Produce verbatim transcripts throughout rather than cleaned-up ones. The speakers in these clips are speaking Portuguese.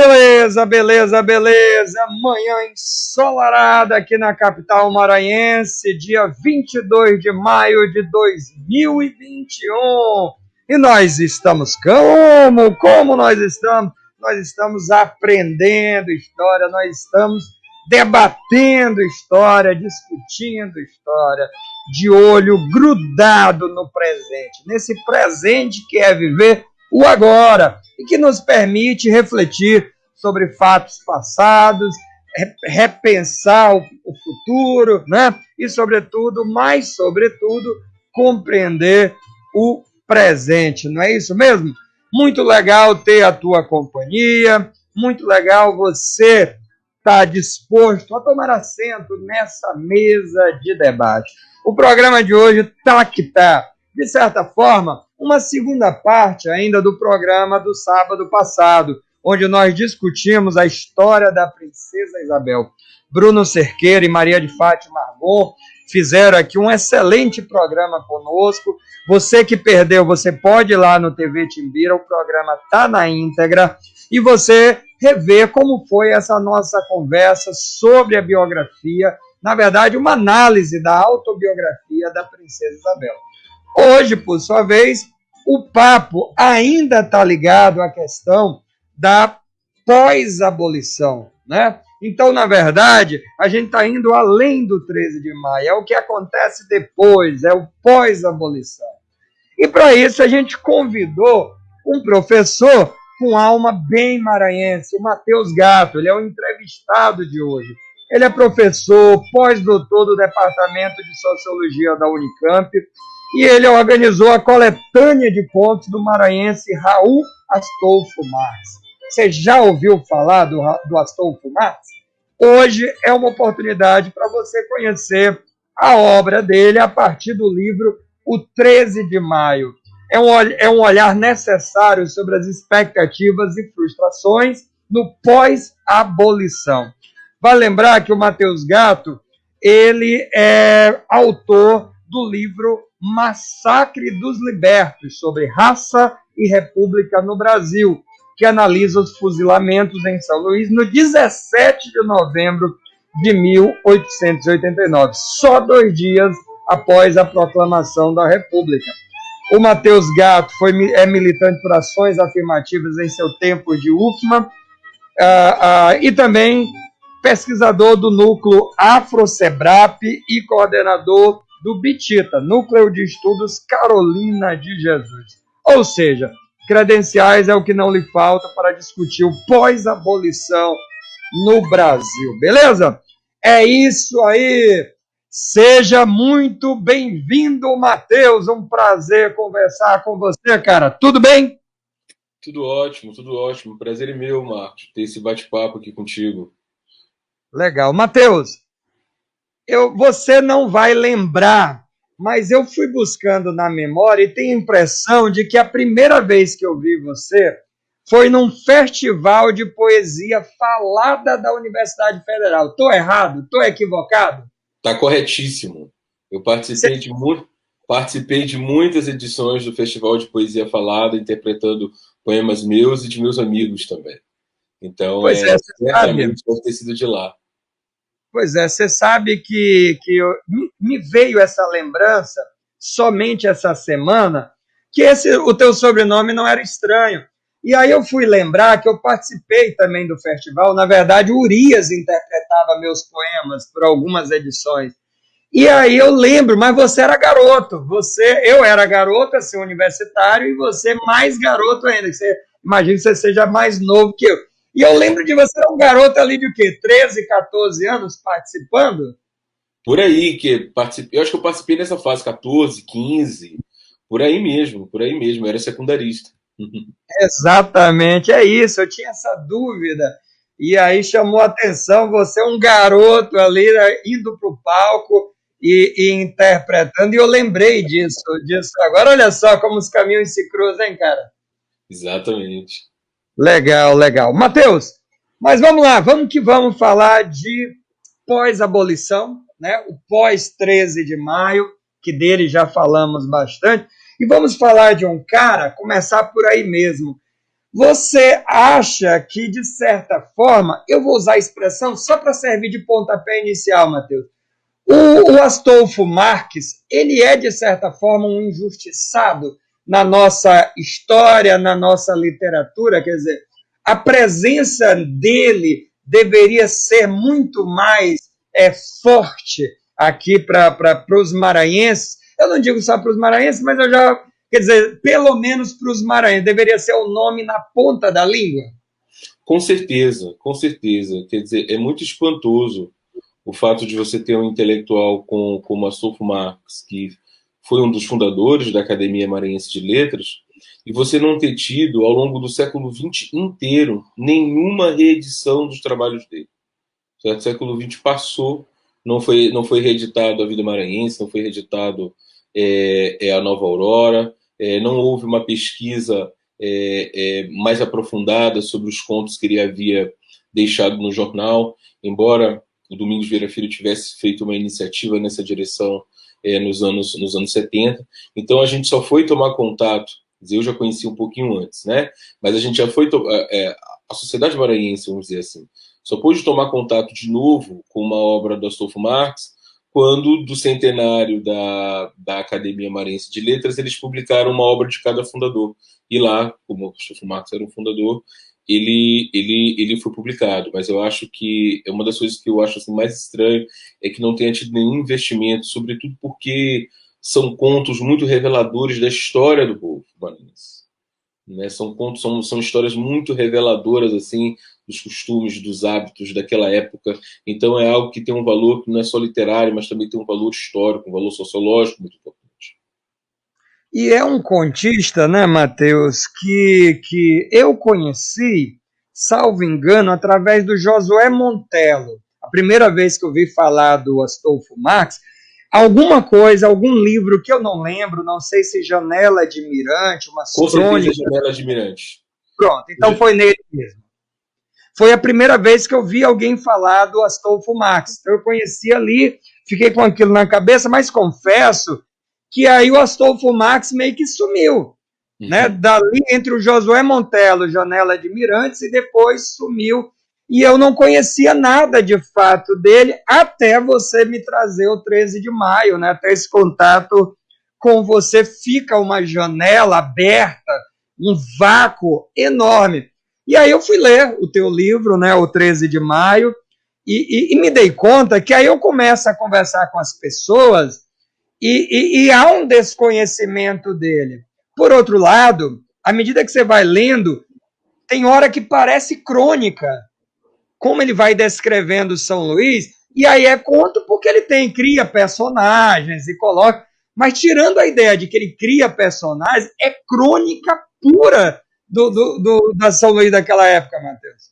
Beleza, beleza, beleza, manhã ensolarada aqui na capital maranhense, dia vinte e dois de maio de dois mil e vinte e um, e nós estamos como? Como nós estamos? Nós estamos aprendendo história, nós estamos debatendo história, discutindo história, de olho grudado no presente, nesse presente que é viver o agora, e que nos permite refletir sobre fatos passados, repensar o futuro, né? E, sobretudo, mais sobretudo, compreender o presente, não é isso mesmo? Muito legal ter a tua companhia, muito legal você estar disposto a tomar assento nessa mesa de debate. O programa de hoje tá que tá, de certa forma, uma segunda parte ainda do programa do sábado passado, onde nós discutimos a história da Princesa Isabel. Bruno Cerqueira e Maria de Fátima Argon fizeram aqui um excelente programa conosco. Você que perdeu, você pode ir lá no T V Timbira, o programa está na íntegra, e você rever como foi essa nossa conversa sobre a biografia, na verdade, uma análise da autobiografia da Princesa Isabel. Hoje, por sua vez, o papo ainda está ligado à questão da pós-abolição, né? Então, na verdade, a gente está indo além do treze de maio, é o que acontece depois, é o pós-abolição. E para isso a gente convidou um professor com alma bem maranhense, o Matheus Gato, ele é o entrevistado de hoje. Ele é professor, pós-doutor do Departamento de Sociologia da Unicamp, e ele organizou a coletânea de contos do maranhense Raul Astolfo Marques. Você já ouviu falar do, do Astolfo Marques? Hoje é uma oportunidade para você conhecer a obra dele a partir do livro O treze de maio. É um, é um olhar necessário sobre as expectativas e frustrações no pós-abolição. Vale lembrar que o Matheus Gato, ele é autor do livro Massacre dos Libertos, sobre raça e república no Brasil, que analisa os fuzilamentos em São Luís no dezessete de novembro de mil oitocentos e oitenta e nove, só dois dias após a proclamação da República. O Matheus Gato foi, é militante por ações afirmativas em seu tempo de U F M A, uh, uh, e também pesquisador do núcleo Afrosebrap e coordenador do Bitita, Núcleo de Estudos Carolina de Jesus. Ou seja, credenciais é o que não lhe falta para discutir o pós-abolição no Brasil, beleza? É isso aí! Seja muito bem-vindo, Matheus! Um prazer conversar com você, cara. Tudo bem? Tudo ótimo, tudo ótimo. Prazer é meu, Marcos, ter esse bate-papo aqui contigo. Legal. Matheus, Eu, você não vai lembrar, mas eu fui buscando na memória e tenho a impressão de que a primeira vez que eu vi você foi num festival de poesia falada da Universidade Federal. Estou errado? Estou equivocado? Está corretíssimo. Eu participei, você... de mu- participei de muitas edições do Festival de Poesia Falada, interpretando poemas meus e de meus amigos também. Então, pois é, é certamente pode ter sido de lá. Pois é, você sabe que, que eu, me veio essa lembrança somente essa semana, que esse, o teu sobrenome não era estranho. E aí eu fui lembrar que eu participei também do festival, na verdade o Urias interpretava meus poemas por algumas edições. E aí eu lembro, mas você era garoto, você, eu era garoto, assim, universitário, e você mais garoto ainda, você, imagino que você seja mais novo que eu. E eu lembro de você, um garoto ali de o quê? treze, catorze anos participando? Por aí, que participei. Eu acho que eu participei nessa fase, catorze, quinze, por aí mesmo, por aí mesmo, eu era secundarista. Exatamente, é isso, eu tinha essa dúvida. E aí chamou a atenção você, um garoto ali, indo para o palco e, e interpretando, e eu lembrei disso, disso. Agora olha só como os caminhos se cruzam, hein, cara? Exatamente. Legal, legal. Matheus, mas vamos lá, vamos que vamos falar de pós-abolição, né? O pós-treze de maio, que dele já falamos bastante, e vamos falar de um cara, começar por aí mesmo, Você acha que, de certa forma, eu vou usar a expressão só para servir de pontapé inicial, Matheus, o, o Astolfo Marques, ele é, de certa forma, um injustiçado na nossa história, na nossa literatura, quer dizer, a presença dele deveria ser muito mais é, forte aqui para os maranhenses. Eu não digo só para os maranhenses, mas eu já... Quer dizer, pelo menos para os maranhenses, deveria ser o nome na ponta da língua? Com certeza, com certeza. Quer dizer, é muito espantoso o fato de você ter um intelectual como com Astolfo Marques, que foi um dos fundadores da Academia Maranhense de Letras, e você não ter tido, ao longo do século vinte inteiro, nenhuma reedição dos trabalhos dele. Certo? O século vinte passou, não foi, não foi reeditado A Vida Maranhense, não foi reeditado é, é A Nova Aurora, É, não houve uma pesquisa é, é, mais aprofundada sobre os contos que ele havia deixado no jornal, embora o Domingos Vieira Filho tivesse feito uma iniciativa nessa direção é, nos, anos, nos anos setenta. Então, a gente só foi tomar contato, eu já conheci um pouquinho antes, né? Mas a gente já foi... To- é, a sociedade maranhense, vamos dizer assim, só pôde tomar contato de novo com uma obra do Astolfo Marques quando, do centenário da, da Academia Maranhense de Letras, eles publicaram uma obra de cada fundador. E lá, como o Astolfo Marques era um fundador, ele, ele, ele foi publicado. Mas eu acho que uma das coisas que eu acho assim, mais estranho é que não tenha tido nenhum investimento, sobretudo porque são contos muito reveladores da história do povo maranhense. Né? São, contos, são, são histórias muito reveladoras, assim, dos costumes, dos hábitos daquela época. Então é algo que tem um valor que não é só literário, mas também tem um valor histórico, um valor sociológico muito importante. E é um contista, né, Matheus, que, que eu conheci, salvo engano, através do Josué Montello. A primeira vez que eu vi falar do Astolfo Marques, alguma coisa, algum livro que eu não lembro, não sei se Janela Admirante, umas crônicas... Com Janela Admirante. Pronto, então foi nele mesmo. Foi a primeira vez que eu vi alguém falar do Astolfo Marques. Então eu conheci ali, fiquei com aquilo na cabeça, mas confesso que aí o Astolfo Marques meio que sumiu. Uhum. Né? Dali entre o Josué Montello, Janela Admirantes, e depois sumiu. E eu não conhecia nada de fato dele, até você me trazer o treze de maio, né? Até esse contato com você fica uma janela aberta, um vácuo enorme. E aí eu fui ler o teu livro, né, o treze de maio, e, e, e me dei conta que aí eu começo a conversar com as pessoas e, e, e há um desconhecimento dele. Por outro lado, à medida que você vai lendo, tem hora que parece crônica, como ele vai descrevendo São Luís, e aí é conto porque ele tem, cria personagens e coloca, mas tirando a ideia de que ele cria personagens, é crônica pura, Do, do, do, da São Luís daquela época, Matheus.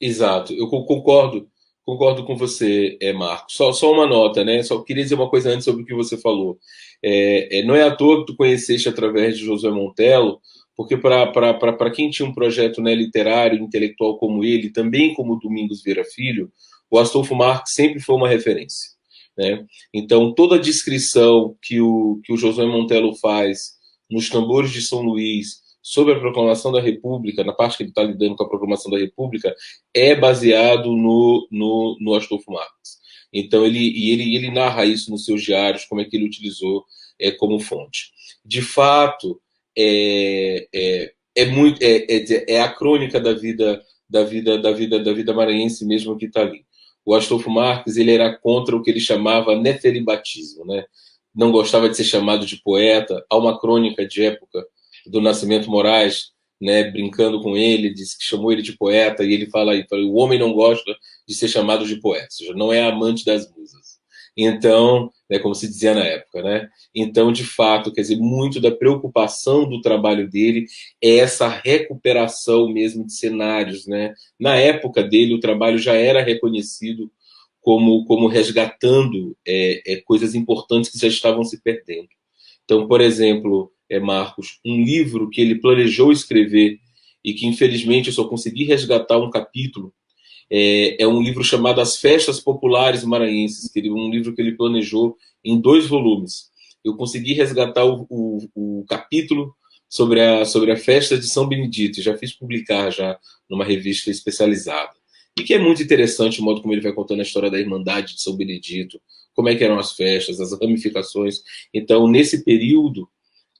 Exato, eu concordo, concordo com você, Marco. Só, só uma nota, né? Só queria dizer uma coisa antes sobre o que você falou. É, é, não é à toa que tu conheceste através de Josué Montello, porque para quem tinha um projeto, né, literário, intelectual como ele, também como Domingos Vieira Filho, o Astolfo Marques sempre foi uma referência. Né? Então, toda a descrição que o, que o Josué Montello faz nos Tambores de São Luís, sobre a Proclamação da República, na parte que ele está lidando com a Proclamação da República, é baseado no, no, no Astolfo Marques. Então, ele, e ele, ele narra isso nos seus diários, como é que ele utilizou é, como fonte. De fato, é, é, é, muito, é, é, é a crônica da vida, da vida, da vida, da vida maranhense mesmo que está ali. O Astolfo Marques, ele era contra o que ele chamava nefelibatismo, né? Não gostava de ser chamado de poeta. Há uma crônica de época do Nascimento Moraes, né, brincando com ele, disse que chamou ele de poeta, e ele fala aí, o homem não gosta de ser chamado de poeta, ou seja, não é amante das musas. Então, né, como se dizia na época, né? Então, de fato, quer dizer, muito da preocupação do trabalho dele é essa recuperação mesmo de cenários, né? Na época dele, o trabalho já era reconhecido como, como resgatando é, é, coisas importantes que já estavam se perdendo. Então, por exemplo, É, Marcos, um livro que ele planejou escrever e que, infelizmente, eu só consegui resgatar um capítulo, é, é um livro chamado As Festas Populares Maranhenses, que ele, um livro que ele planejou em dois volumes. Eu consegui resgatar o, o, o capítulo sobre a, sobre a festa de São Benedito, já fiz publicar já numa revista especializada. E que é muito interessante o modo como ele vai contando a história da Irmandade de São Benedito, como é que eram as festas, as ramificações. Então, nesse período,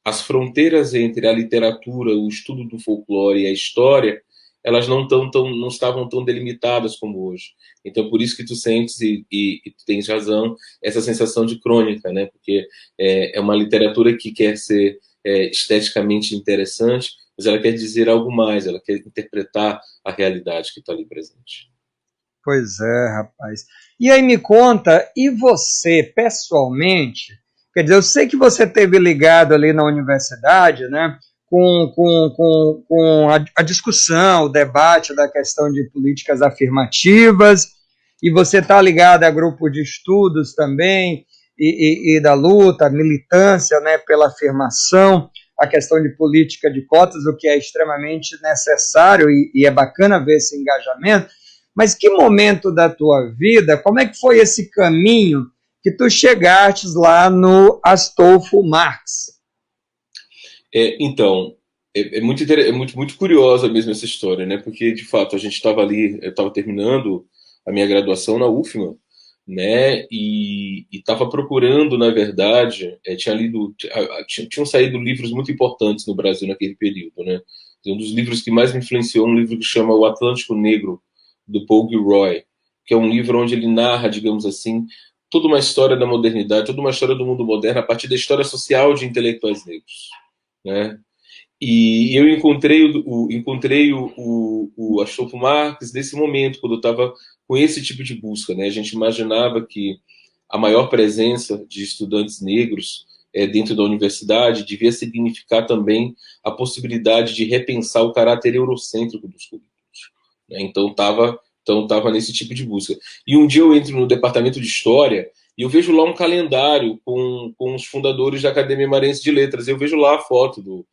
as fronteiras entre a literatura, o estudo do folclore e a história, elas não, tão, tão, não estavam tão delimitadas como hoje. Então, por isso que tu sentes, e, e, e tu tens razão, essa sensação de crônica, né? Porque é, é uma literatura que quer ser é, esteticamente interessante, mas ela quer dizer algo mais, ela quer interpretar a realidade que está ali presente. Pois é, rapaz. E aí me conta, e você, pessoalmente, quer dizer, eu sei que você esteve ligado ali na universidade, né? Com, com, com, com a, a discussão, o debate da questão de políticas afirmativas, e você está ligado a grupo de estudos também, e, e, e da luta, militância, né, pela afirmação, a questão de política de cotas, o que é extremamente necessário, e, e é bacana ver esse engajamento, mas que momento da tua vida, como é que foi esse caminho que tu chegastes lá no Astolfo Marques? É, então, é, é, muito, é muito, muito curiosa mesmo essa história, né? Porque, de fato, a gente estava ali, eu estava terminando a minha graduação na U F M A, né? E estava procurando, na verdade, é, tinha lido, tinha, tinham saído livros muito importantes no Brasil naquele período, né? Um dos livros que mais me influenciou é um livro que chama O Atlântico Negro, do Paul Gilroy, que é um livro onde ele narra, digamos assim, toda uma história da modernidade, toda uma história do mundo moderno a partir da história social de intelectuais negros. Né? E eu encontrei o, encontrei o, o, o Astolfo Marques nesse momento, quando eu estava com esse tipo de busca, né? A gente imaginava que a maior presença de estudantes negros é, dentro da universidade devia significar também a possibilidade de repensar o caráter eurocêntrico dos currículos, né? Então estava então, tava nesse tipo de busca. E um dia eu entro no departamento de História e eu vejo lá um calendário com, com os fundadores da Academia Maranhense de Letras. Eu vejo lá a foto do,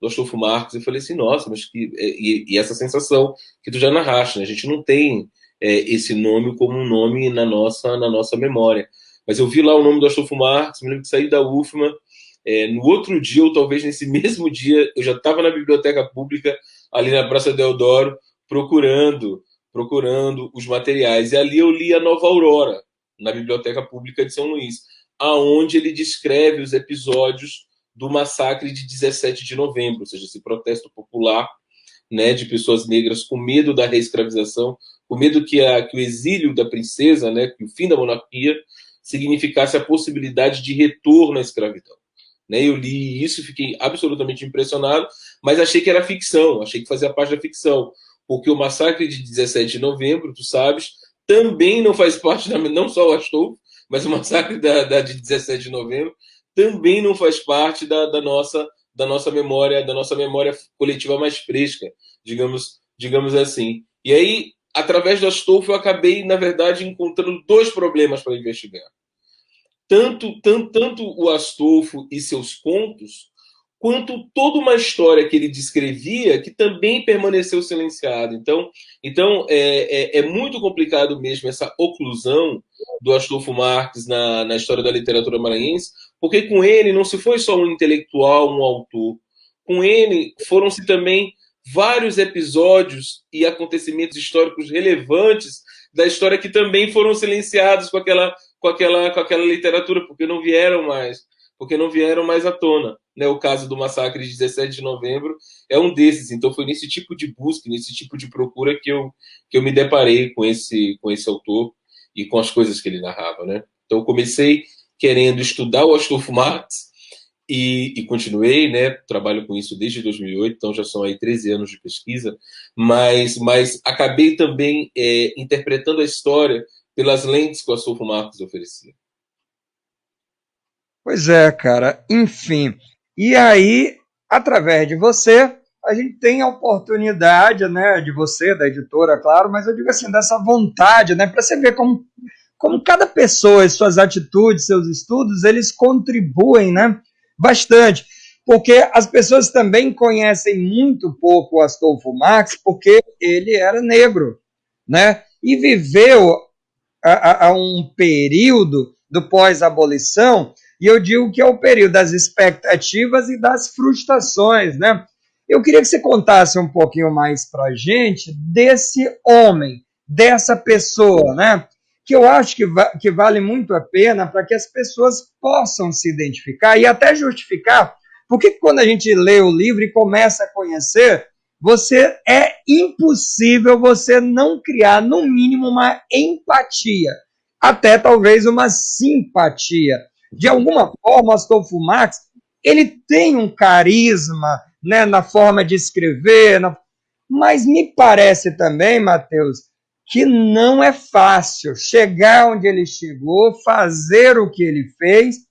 do Astolfo Marques. Eu falei assim, nossa, mas que... E, e essa sensação que tu já narraste, né? A gente não tem é, esse nome como um nome na nossa, na nossa memória. Mas eu vi lá o nome do Astolfo Marques, me lembro de sair da U F M A. É, no outro dia, ou talvez nesse mesmo dia, eu já estava na Biblioteca Pública, ali na Praça do Eudoro, procurando, procurando os materiais. E ali eu li A Nova Aurora, na Biblioteca Pública de São Luís, aonde ele descreve os episódios do massacre de dezessete de novembro, ou seja, esse protesto popular, né, de pessoas negras com medo da reescravização, com medo que, a, que o exílio da princesa, né, que o fim da monarquia, significasse a possibilidade de retorno à escravidão. Né, eu li isso, fiquei absolutamente impressionado, mas achei que era ficção, achei que fazia parte da ficção, porque o massacre de dezessete de novembro, tu sabes, também não faz parte, da, não só o Astolfo, mas o massacre da, da, de dezessete de novembro, também não faz parte da, da, nossa, da, nossa memória, da nossa memória coletiva mais fresca, digamos, digamos assim. E aí, através do Astolfo, eu acabei, na verdade, encontrando dois problemas para investigar. Tanto, tanto, tanto o Astolfo e seus contos, quanto toda uma história que ele descrevia, que também permaneceu silenciada. Então, então é, é, é muito complicado mesmo essa oclusão do Astolfo Marques na, na história da literatura maranhense, porque com ele não se foi só um intelectual, um autor. Com ele foram-se também vários episódios e acontecimentos históricos relevantes da história que também foram silenciados com aquela, com aquela, com aquela literatura, porque não vieram mais. porque não vieram mais à tona. Né? O caso do massacre de dezessete de novembro é um desses. Então, foi nesse tipo de busca, nesse tipo de procura que eu, que eu me deparei com esse, com esse autor e com as coisas que ele narrava. Né? Então, eu comecei querendo estudar o Astolfo Marques e, e continuei, né? Trabalho com isso desde dois mil e oito, então já são aí treze anos de pesquisa, mas, mas acabei também é, interpretando a história pelas lentes que o Astolfo Marques oferecia. Pois é, cara, enfim. E aí, através de você, a gente tem a oportunidade, né, de você, da editora, claro, mas eu digo assim, dessa vontade, né, para você ver como, como cada pessoa, suas atitudes, seus estudos, eles contribuem, né, bastante. Porque as pessoas também conhecem muito pouco o Astolfo Marques, porque ele era negro, né, e viveu a, a, a um período do pós-abolição, E eu digo que é o período das expectativas e das frustrações, né? Eu queria que você contasse um pouquinho mais para a gente desse homem, dessa pessoa, né? Que eu acho que, va- que vale muito a pena para que as pessoas possam se identificar e até justificar, porque quando a gente lê o livro e começa a conhecer, você é impossível você não criar, no mínimo, uma empatia, até talvez uma simpatia. De alguma forma, Astolfo Marques, ele tem um carisma, né, na forma de escrever, na... mas me parece também, Matheus, que não é fácil chegar onde ele chegou, fazer o que ele fez,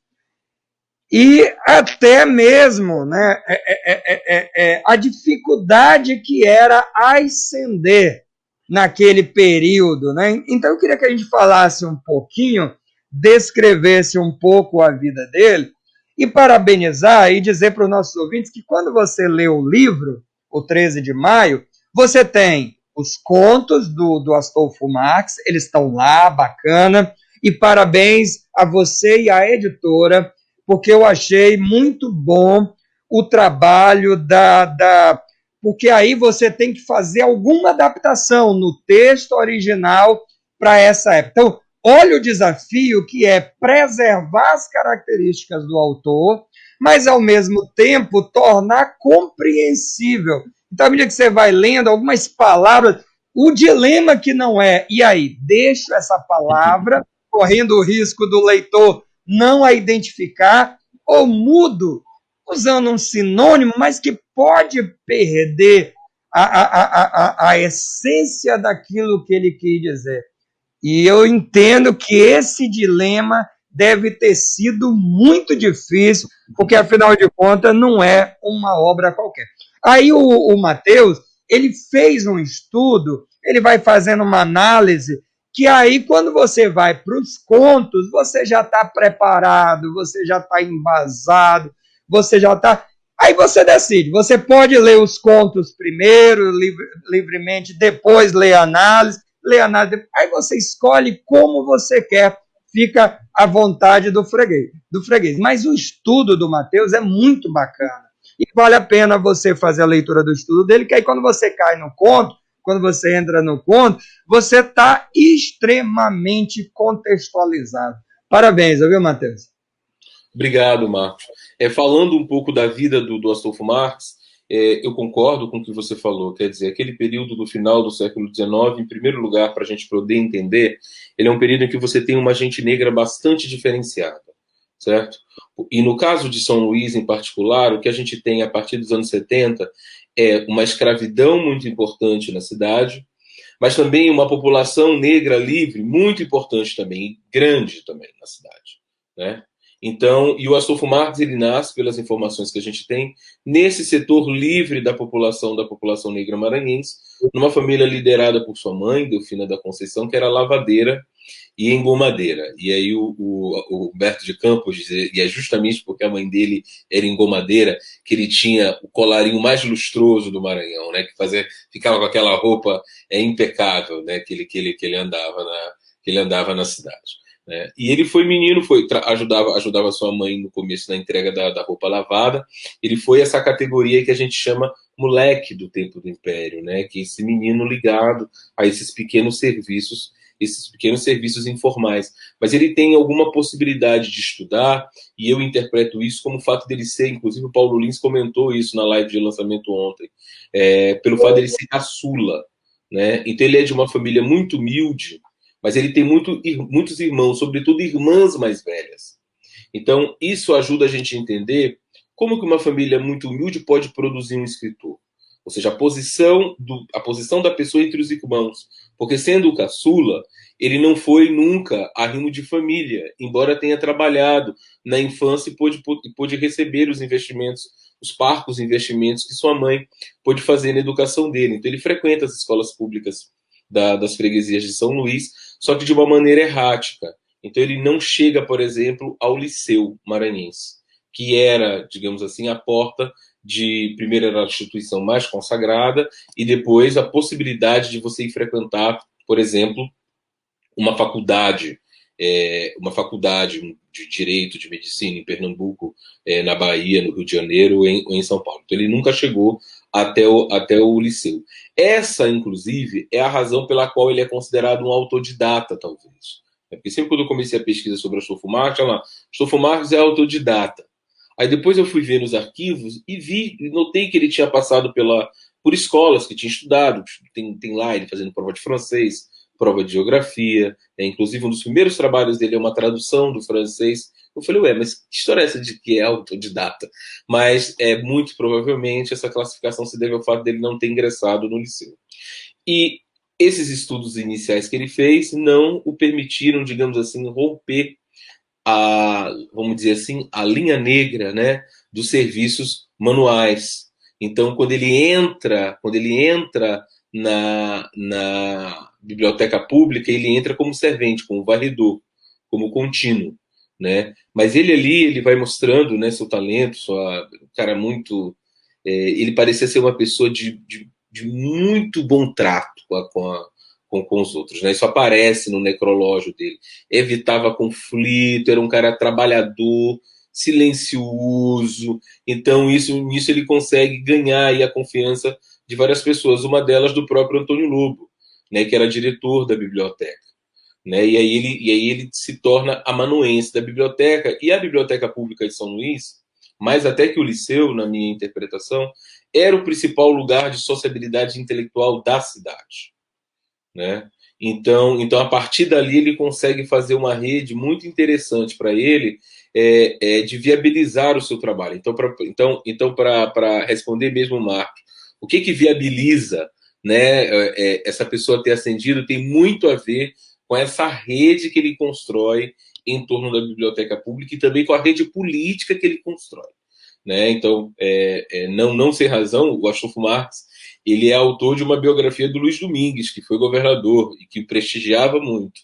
e até mesmo, né, é, é, é, é, a dificuldade que era ascender naquele período, né? Então eu queria que a gente falasse um pouquinho, descrevesse um pouco a vida dele e parabenizar e dizer para os nossos ouvintes que quando você lê o livro, O treze de Maio, você tem os contos do, do Astolfo Marques, eles estão lá, bacana, e parabéns a você e à editora, porque eu achei muito bom o trabalho da, da... porque aí você tem que fazer alguma adaptação no texto original para essa época. Então, olha o desafio que é preservar as características do autor, mas, ao mesmo tempo, tornar compreensível. Então, à medida que você vai lendo algumas palavras, o dilema que não é, e aí, deixo essa palavra, correndo o risco do leitor não a identificar, ou mudo, usando um sinônimo, mas que pode perder a, a, a, a, a essência daquilo que ele quis dizer. E eu entendo que esse dilema deve ter sido muito difícil, porque, afinal de contas, não é uma obra qualquer. Aí o, o Matheus, ele fez um estudo, ele vai fazendo uma análise, que aí, quando você vai para os contos, você já está preparado, você já está embasado, você já está... Aí você decide, você pode ler os contos primeiro, livre, livremente, depois ler a análise, ler a análise, aí você escolhe como você quer, fica à vontade do freguês. Do freguês. Mas o estudo do Matheus é muito bacana, e vale a pena você fazer a leitura do estudo dele, que aí quando você cai no conto, quando você entra no conto, você está extremamente contextualizado. Parabéns, viu, Matheus? Obrigado, Marcos. É, falando um pouco da vida do, do Astolfo Marques, é, eu concordo com o que você falou, quer dizer, aquele período do final do século dezenove, em primeiro lugar, para a gente poder entender, ele é um período em que você tem uma gente negra bastante diferenciada, certo? E no caso de São Luís, em particular, o que a gente tem a partir dos anos setenta é uma escravidão muito importante na cidade, mas também uma população negra livre muito importante também, grande também na cidade, né? Então, e o Astolfo Marques, ele nasce, pelas informações que a gente tem, nesse setor livre da população, da população negra maranhense, numa família liderada por sua mãe, Delfina da Conceição, que era lavadeira e engomadeira. E aí o, o, o Humberto de Campos, e é justamente porque a mãe dele era engomadeira, que ele tinha o colarinho mais lustroso do Maranhão, né? Que fazia, ficava com aquela roupa é, impecável, né? Que ele, que ele, que ele andava na, que ele andava na cidade. É, e ele foi menino, foi, tra- ajudava, ajudava sua mãe no começo na entrega da, da roupa lavada. Ele foi essa categoria que a gente chama moleque do tempo do Império, né? Que esse menino ligado a esses pequenos serviços, esses pequenos serviços informais. Mas ele tem alguma possibilidade de estudar, e eu interpreto isso como o fato dele ser, inclusive o Paulo Lins comentou isso na live de lançamento ontem, é, pelo fato dele ser caçula, né? Então ele é de uma família muito humilde, mas ele tem muito, muitos irmãos, sobretudo irmãs mais velhas. Então, isso ajuda a gente a entender como que uma família muito humilde pode produzir um escritor. Ou seja, a posição, do, a posição da pessoa entre os irmãos. Porque, sendo o caçula, ele não foi nunca arrimo de família, embora tenha trabalhado na infância e pôde, pôde receber os investimentos, os parcos investimentos que sua mãe pôde fazer na educação dele. Então, ele frequenta as escolas públicas Da, das freguesias de São Luís, só que de uma maneira errática. Então ele não chega, por exemplo, ao Liceu Maranhense, que era, digamos assim, a porta de, primeiro era a instituição mais consagrada, e depois a possibilidade de você ir frequentar, por exemplo, uma faculdade é, uma faculdade de Direito, de Medicina em Pernambuco, é, na Bahia, no Rio de Janeiro, em, em São Paulo. Então, ele nunca chegou até o, até o liceu. Essa, inclusive, é a razão pela qual ele é considerado um autodidata, talvez. É porque sempre quando eu comecei a pesquisa sobre Astolfo Marques, olha lá, Astolfo Marques é autodidata. Aí depois eu fui ver nos arquivos e vi, notei que ele tinha passado pela, por escolas, que tinha estudado. Tem, tem lá ele fazendo prova de francês, prova de geografia. É, inclusive, um dos primeiros trabalhos dele é uma tradução do francês. Eu falei, ué, mas que história é essa de que é autodidata? Mas, é, muito provavelmente, essa classificação se deve ao fato dele não ter ingressado no liceu. E esses estudos iniciais que ele fez não o permitiram, digamos assim, romper a, vamos dizer assim, a linha negra, né, dos serviços manuais. Então, quando ele entra, quando ele entra na, na biblioteca pública, ele entra como servente, como varredor, como contínuo, né? Mas ele ali, ele vai mostrando, né, seu talento, sua, cara muito, é, ele parecia ser uma pessoa de, de, de muito bom trato com a, com a Com, com os outros, né? Isso aparece no necrológio dele. Evitava conflito, era um cara trabalhador, silencioso. Então, isso, nisso ele consegue ganhar aí a confiança de várias pessoas, uma delas do próprio Antônio Lobo, né, que era diretor da biblioteca, né? E aí ele, e aí ele se torna amanuense da biblioteca, e a Biblioteca Pública de São Luís, mais até que o liceu, na minha interpretação, era o principal lugar de sociabilidade intelectual da cidade, né? Então, então, a partir dali, ele consegue fazer uma rede muito interessante para ele, é, é, de viabilizar o seu trabalho. Então, para então, então responder mesmo o Marcos, o que, que viabiliza, né, é, essa pessoa ter ascendido tem muito a ver com essa rede que ele constrói em torno da biblioteca pública e também com a rede política que ele constrói, né? Então, é, é, não, não sem razão, o Astolfo Marques, ele é autor de uma biografia do Luiz Domingues, que foi governador e que prestigiava muito.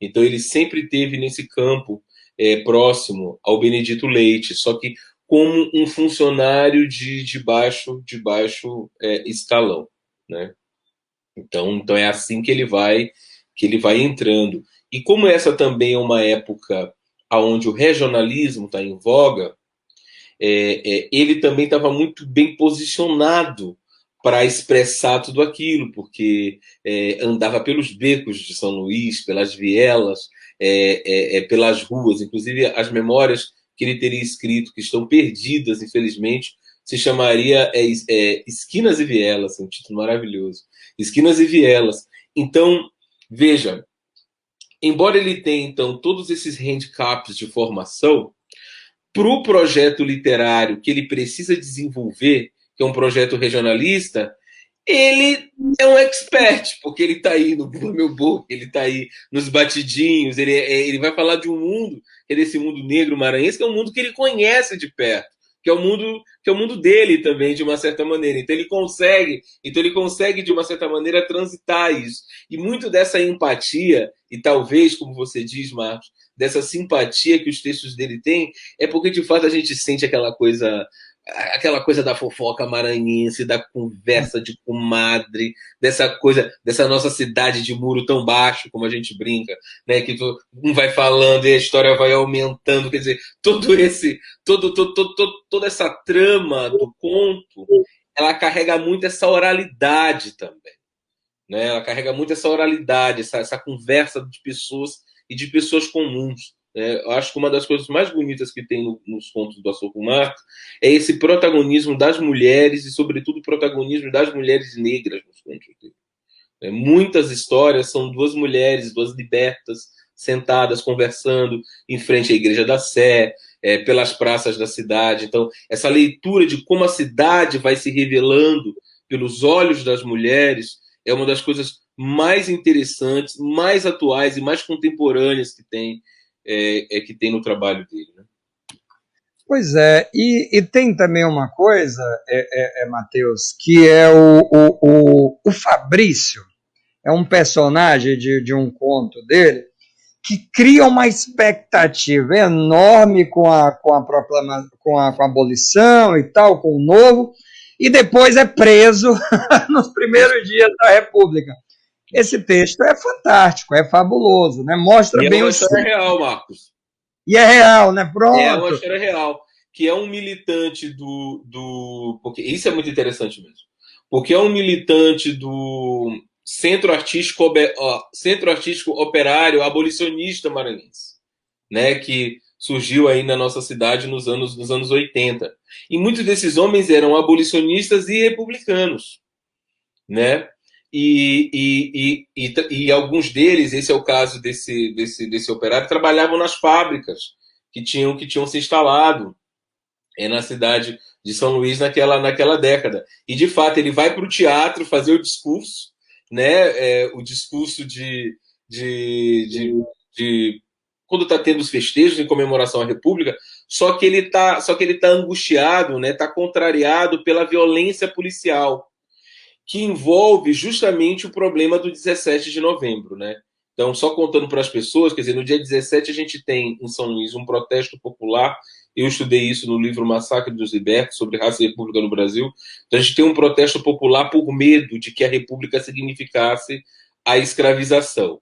Então, ele sempre teve nesse campo, é, próximo ao Benedito Leite, só que como um funcionário de, de baixo, de baixo é, escalão, né? Então, então, é assim que ele vai, que ele vai entrando. E como essa também é uma época onde o regionalismo está em voga, é, é, ele também estava muito bem posicionado para expressar tudo aquilo, porque é, andava pelos becos de São Luís, pelas vielas, é, é, é, pelas ruas. Inclusive, as memórias que ele teria escrito, que estão perdidas, infelizmente, se chamaria é, é, Esquinas e Vielas, um título maravilhoso. Esquinas e Vielas. Então, veja, embora ele tenha, então, todos esses handicaps de formação, para o projeto literário que ele precisa desenvolver, que é um projeto regionalista, ele é um expert, porque ele está aí no meu boca, ele está aí nos batidinhos, ele, ele vai falar de um mundo, é desse mundo negro maranhense, que é um mundo que ele conhece de perto, que é o mundo, que é o mundo dele também, de uma certa maneira. Então ele consegue, então ele consegue, de uma certa maneira, transitar isso. E muito dessa empatia, e talvez, como você diz, Marcos, dessa simpatia que os textos dele têm, é porque, de fato, a gente sente aquela coisa... aquela coisa da fofoca maranhense, da conversa de comadre, dessa coisa, dessa nossa cidade de muro tão baixo, como a gente brinca, né? Que um vai falando e a história vai aumentando, quer dizer, todo esse, todo, todo, todo, todo, toda essa trama do conto, ela carrega muito essa oralidade também, né? Ela carrega muito essa oralidade, essa, essa conversa de pessoas e de pessoas comuns. É, eu acho que uma das coisas mais bonitas que tem no, nos contos do Astolfo Marques é esse protagonismo das mulheres e, sobretudo, o protagonismo das mulheres negras nos contos dele. É, muitas histórias são duas mulheres, duas libertas, sentadas, conversando em frente à Igreja da Sé, é, pelas praças da cidade. Então, essa leitura de como a cidade vai se revelando pelos olhos das mulheres é uma das coisas mais interessantes, mais atuais e mais contemporâneas que tem É, é que tem no trabalho dele, né? Pois é, e, e tem também uma coisa, é, é, é, Matheus, que é o, o, o, o Fabrício, é um personagem de, de um conto dele, que cria uma expectativa enorme com a, com a, proclama, com a, com a abolição e tal, com o novo, e depois é preso nos primeiros dias da República. Esse texto é fantástico, é fabuloso, né? Mostra e bem é uma história o... real, Marcos. E é real, né? Pronto. É uma história real, que é um militante do, do... Porque isso é muito interessante mesmo. Porque é um militante do Centro Artístico, Centro Artístico Operário Abolicionista Maranhense, né? Que surgiu aí na nossa cidade nos anos, nos anos oitenta. E muitos desses homens eram abolicionistas e republicanos, né? E, e, e, e, e alguns deles, esse é o caso desse, desse, desse operário, trabalhavam nas fábricas que tinham, que tinham se instalado é, na cidade de São Luís naquela, naquela década. E, de fato, ele vai para o teatro fazer o discurso, né? É, o discurso de, de, de, de quando está tendo os festejos em comemoração à República, só que ele está só que ele tá angustiado, né? Está contrariado pela violência policial, que envolve justamente o problema do dezessete de novembro, né? Então, só contando para as pessoas, quer dizer, no dia dezessete a gente tem em São Luís um protesto popular, eu estudei isso no livro Massacre dos Libertos, sobre raça e república no Brasil, então a gente tem um protesto popular por medo de que a república significasse a escravização.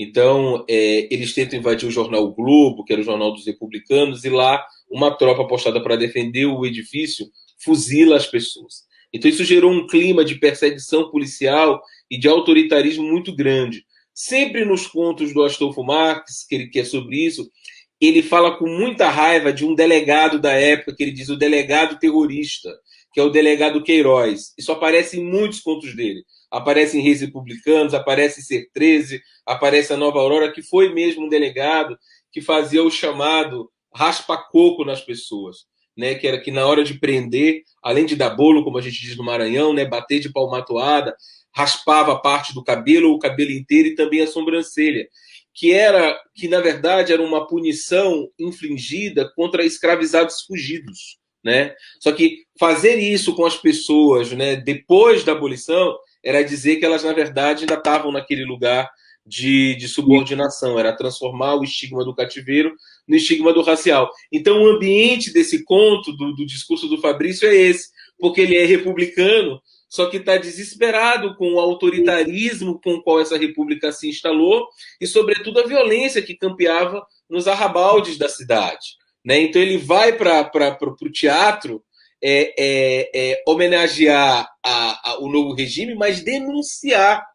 Então, é, eles tentam invadir o jornal O Globo, que era o jornal dos republicanos, e lá uma tropa postada para defender o edifício fuzila as pessoas. Então isso gerou um clima de perseguição policial e de autoritarismo muito grande. Sempre nos contos do Astolfo Marques, que ele que é sobre isso, ele fala com muita raiva de um delegado da época, que ele diz o delegado terrorista, que é o delegado Queiroz. Isso aparece em muitos contos dele. Aparece em Reis Republicanos, aparece em Ser treze, aparece a Nova Aurora, que foi mesmo um delegado que fazia o chamado raspa-coco nas pessoas. Né, que era que na hora de prender, além de dar bolo, como a gente diz no Maranhão, né, bater de palmatoada, raspava parte do cabelo ou o cabelo inteiro e também a sobrancelha, que, era, que na verdade era uma punição infligida contra escravizados fugidos. Né? Só que fazer isso com as pessoas, né, depois da abolição era dizer que elas na verdade ainda estavam naquele lugar De, de subordinação, era transformar o estigma do cativeiro no estigma do racial. Então, o ambiente desse conto, do, do discurso do Fabrício, é esse, porque ele é republicano, só que está desesperado com o autoritarismo com o qual essa república se instalou e, sobretudo, a violência que campeava nos arrabaldes da cidade. Né? Então, ele vai para o teatro é, é, é, homenagear a, a, o novo regime, mas denunciar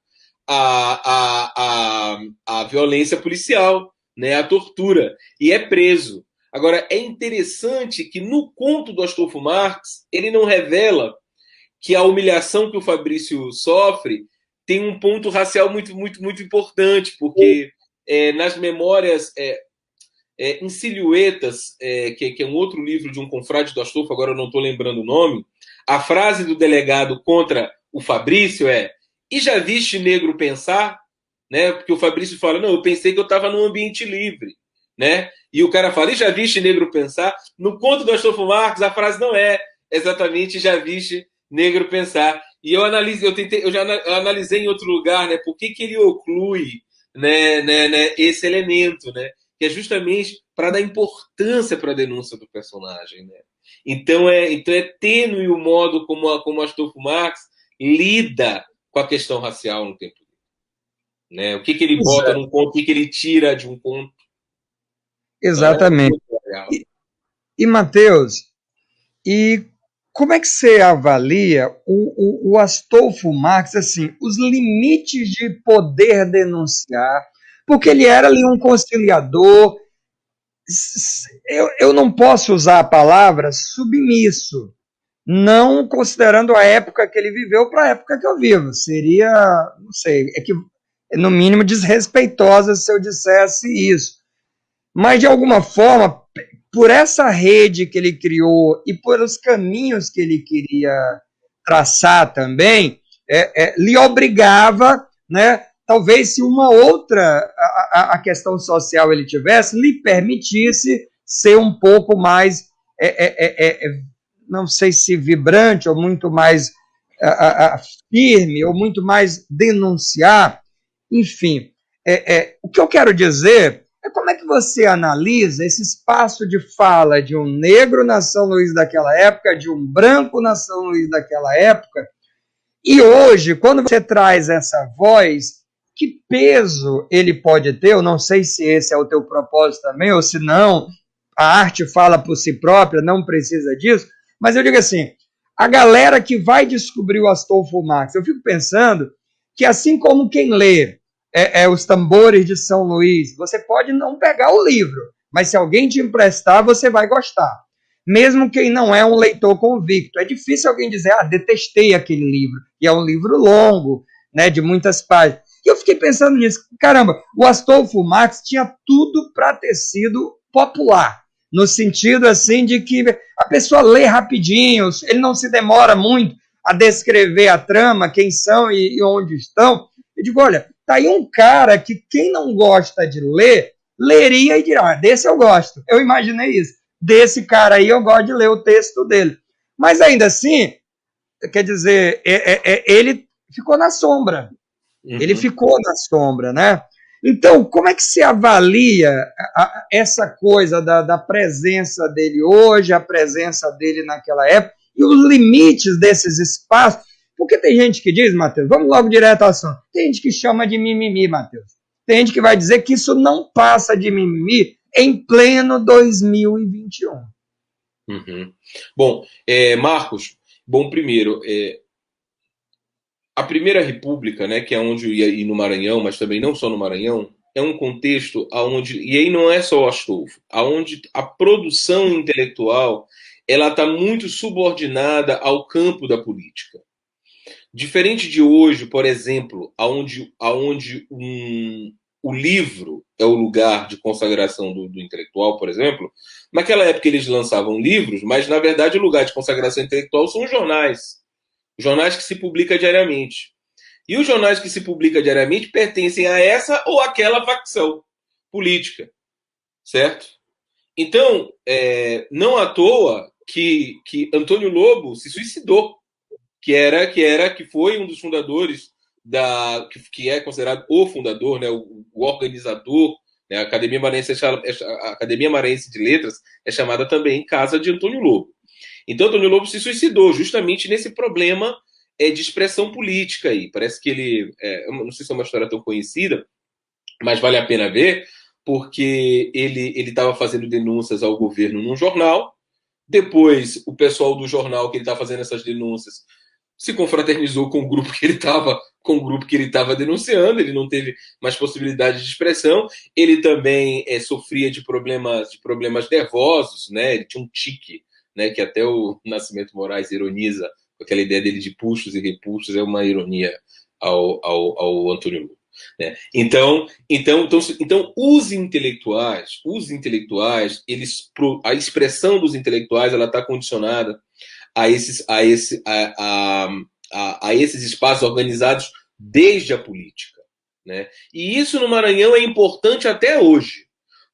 A, a, a, a violência policial, né, a tortura, e é preso. Agora, é interessante que no conto do Astolfo Marques, ele não revela que a humilhação que o Fabrício sofre tem um ponto racial muito, muito, muito importante, porque é, nas memórias, é, é, em Silhuetas, é, que, que é um outro livro de um confrade do Astolfo, agora eu não estou lembrando o nome, a frase do delegado contra o Fabrício é: "E já viste negro pensar?", né? Porque o Fabrício fala: "Não, eu pensei que eu estava num ambiente livre", né? E o cara fala: "E já viste negro pensar?". No conto do Astolfo Marques, a frase não é exatamente "já viste negro pensar". E eu analisei, eu tentei, eu já analisei em outro lugar, né? Por que que ele oclui, né, né, né, esse elemento, né? Que é justamente para dar importância para a denúncia do personagem, né? Então é, então é tênue o modo como a, como Astolfo Marques lida com a questão racial no tempo dele. Né? O que, que ele bota Exato. num conto, o que, que ele tira de um conto. Exatamente. É e, e Matheus, e como é que você avalia o, o, o Astolfo Marques, assim, os limites de poder denunciar? Porque ele era ali um conciliador, eu, eu não posso usar a palavra submisso, não considerando a época que ele viveu para a época que eu vivo. Seria, não sei, é que, no mínimo desrespeitosa se eu dissesse isso. Mas, de alguma forma, por essa rede que ele criou e pelos caminhos que ele queria traçar também, é, é, lhe obrigava, né, talvez se uma outra, a, a questão social ele tivesse, lhe permitisse ser um pouco mais... É, é, é, é, não sei se vibrante, ou muito mais a, a, firme, ou muito mais denunciar, enfim. É, é, o que eu quero dizer é como é que você analisa esse espaço de fala de um negro na São Luís daquela época, de um branco na São Luís daquela época, e hoje, quando você traz essa voz, que peso ele pode ter? Eu não sei se esse é o teu propósito também, ou se não, a arte fala por si própria, não precisa disso, mas eu digo assim, a galera que vai descobrir o Astolfo Marques, eu fico pensando que assim como quem lê é, é, Os Tambores de São Luís, você pode não pegar o livro, mas se alguém te emprestar, você vai gostar. Mesmo quem não é um leitor convicto, é difícil alguém dizer, ah, detestei aquele livro, e é um livro longo, né, de muitas páginas. E eu fiquei pensando nisso, caramba, o Astolfo Marques tinha tudo para ter sido popular, no sentido assim de que a pessoa lê rapidinho, ele não se demora muito a descrever a trama, quem são e, e onde estão. Eu digo, olha, tá aí um cara que quem não gosta de ler, leria e dirá, ah, desse eu gosto, eu imaginei isso. Desse cara aí, eu gosto de ler o texto dele. Mas ainda assim, quer dizer, é, é, é, ele ficou na sombra. Uhum. Ele ficou na sombra, né? Então, como é que se avalia a, a, essa coisa da, da presença dele hoje, a presença dele naquela época, e os limites desses espaços? Porque tem gente que diz, Matheus, vamos logo direto ao assunto, tem gente que chama de mimimi, Matheus. Tem gente que vai dizer que isso não passa de mimimi, em pleno dois mil e vinte e um. Uhum. Bom, é, Marcos, bom, primeiro, é, a Primeira República, né, que é onde eu ia ir no Maranhão, mas também não só no Maranhão, é um contexto onde, e aí não é só o Astolfo, onde a produção intelectual ela está muito subordinada ao campo da política. Diferente de hoje, por exemplo, onde, onde um... o livro é o lugar de consagração do, do intelectual, por exemplo. Naquela época eles lançavam livros, mas, na verdade, o lugar de consagração intelectual são os jornais. Jornais que se publicam diariamente. E os jornais que se publicam diariamente pertencem a essa ou aquela facção política. Certo? Então, é, não à toa que, que Antônio Lobo se suicidou, que era, que era, que foi um dos fundadores Da, que, que é considerado o fundador, né, o, o organizador, né, a, Academia Maranhense, a Academia Maranhense de Letras é chamada também Casa de Antônio Lobo. Então, Antônio Lobo se suicidou justamente nesse problema é, de expressão política. Aí. Parece que ele... É, não sei se é uma história tão conhecida, mas vale a pena ver, porque ele ele estava fazendo denúncias ao governo num jornal, depois o pessoal do jornal que ele estava fazendo essas denúncias se confraternizou com o grupo que ele estava com o grupo que ele estava denunciando, ele não teve mais possibilidade de expressão, ele também é, sofria de problemas, de problemas nervosos, né? Ele tinha um tique, né? Que até o Nascimento Moraes ironiza, aquela ideia dele de puxos e repulsos é uma ironia ao, ao, ao Antônio Lobo, né? Então, então, então, então, os intelectuais, os intelectuais, eles, a expressão dos intelectuais ela está condicionada a esses, a esse, a, a, a, a esses espaços organizados desde a política, né? E isso no Maranhão é importante até hoje,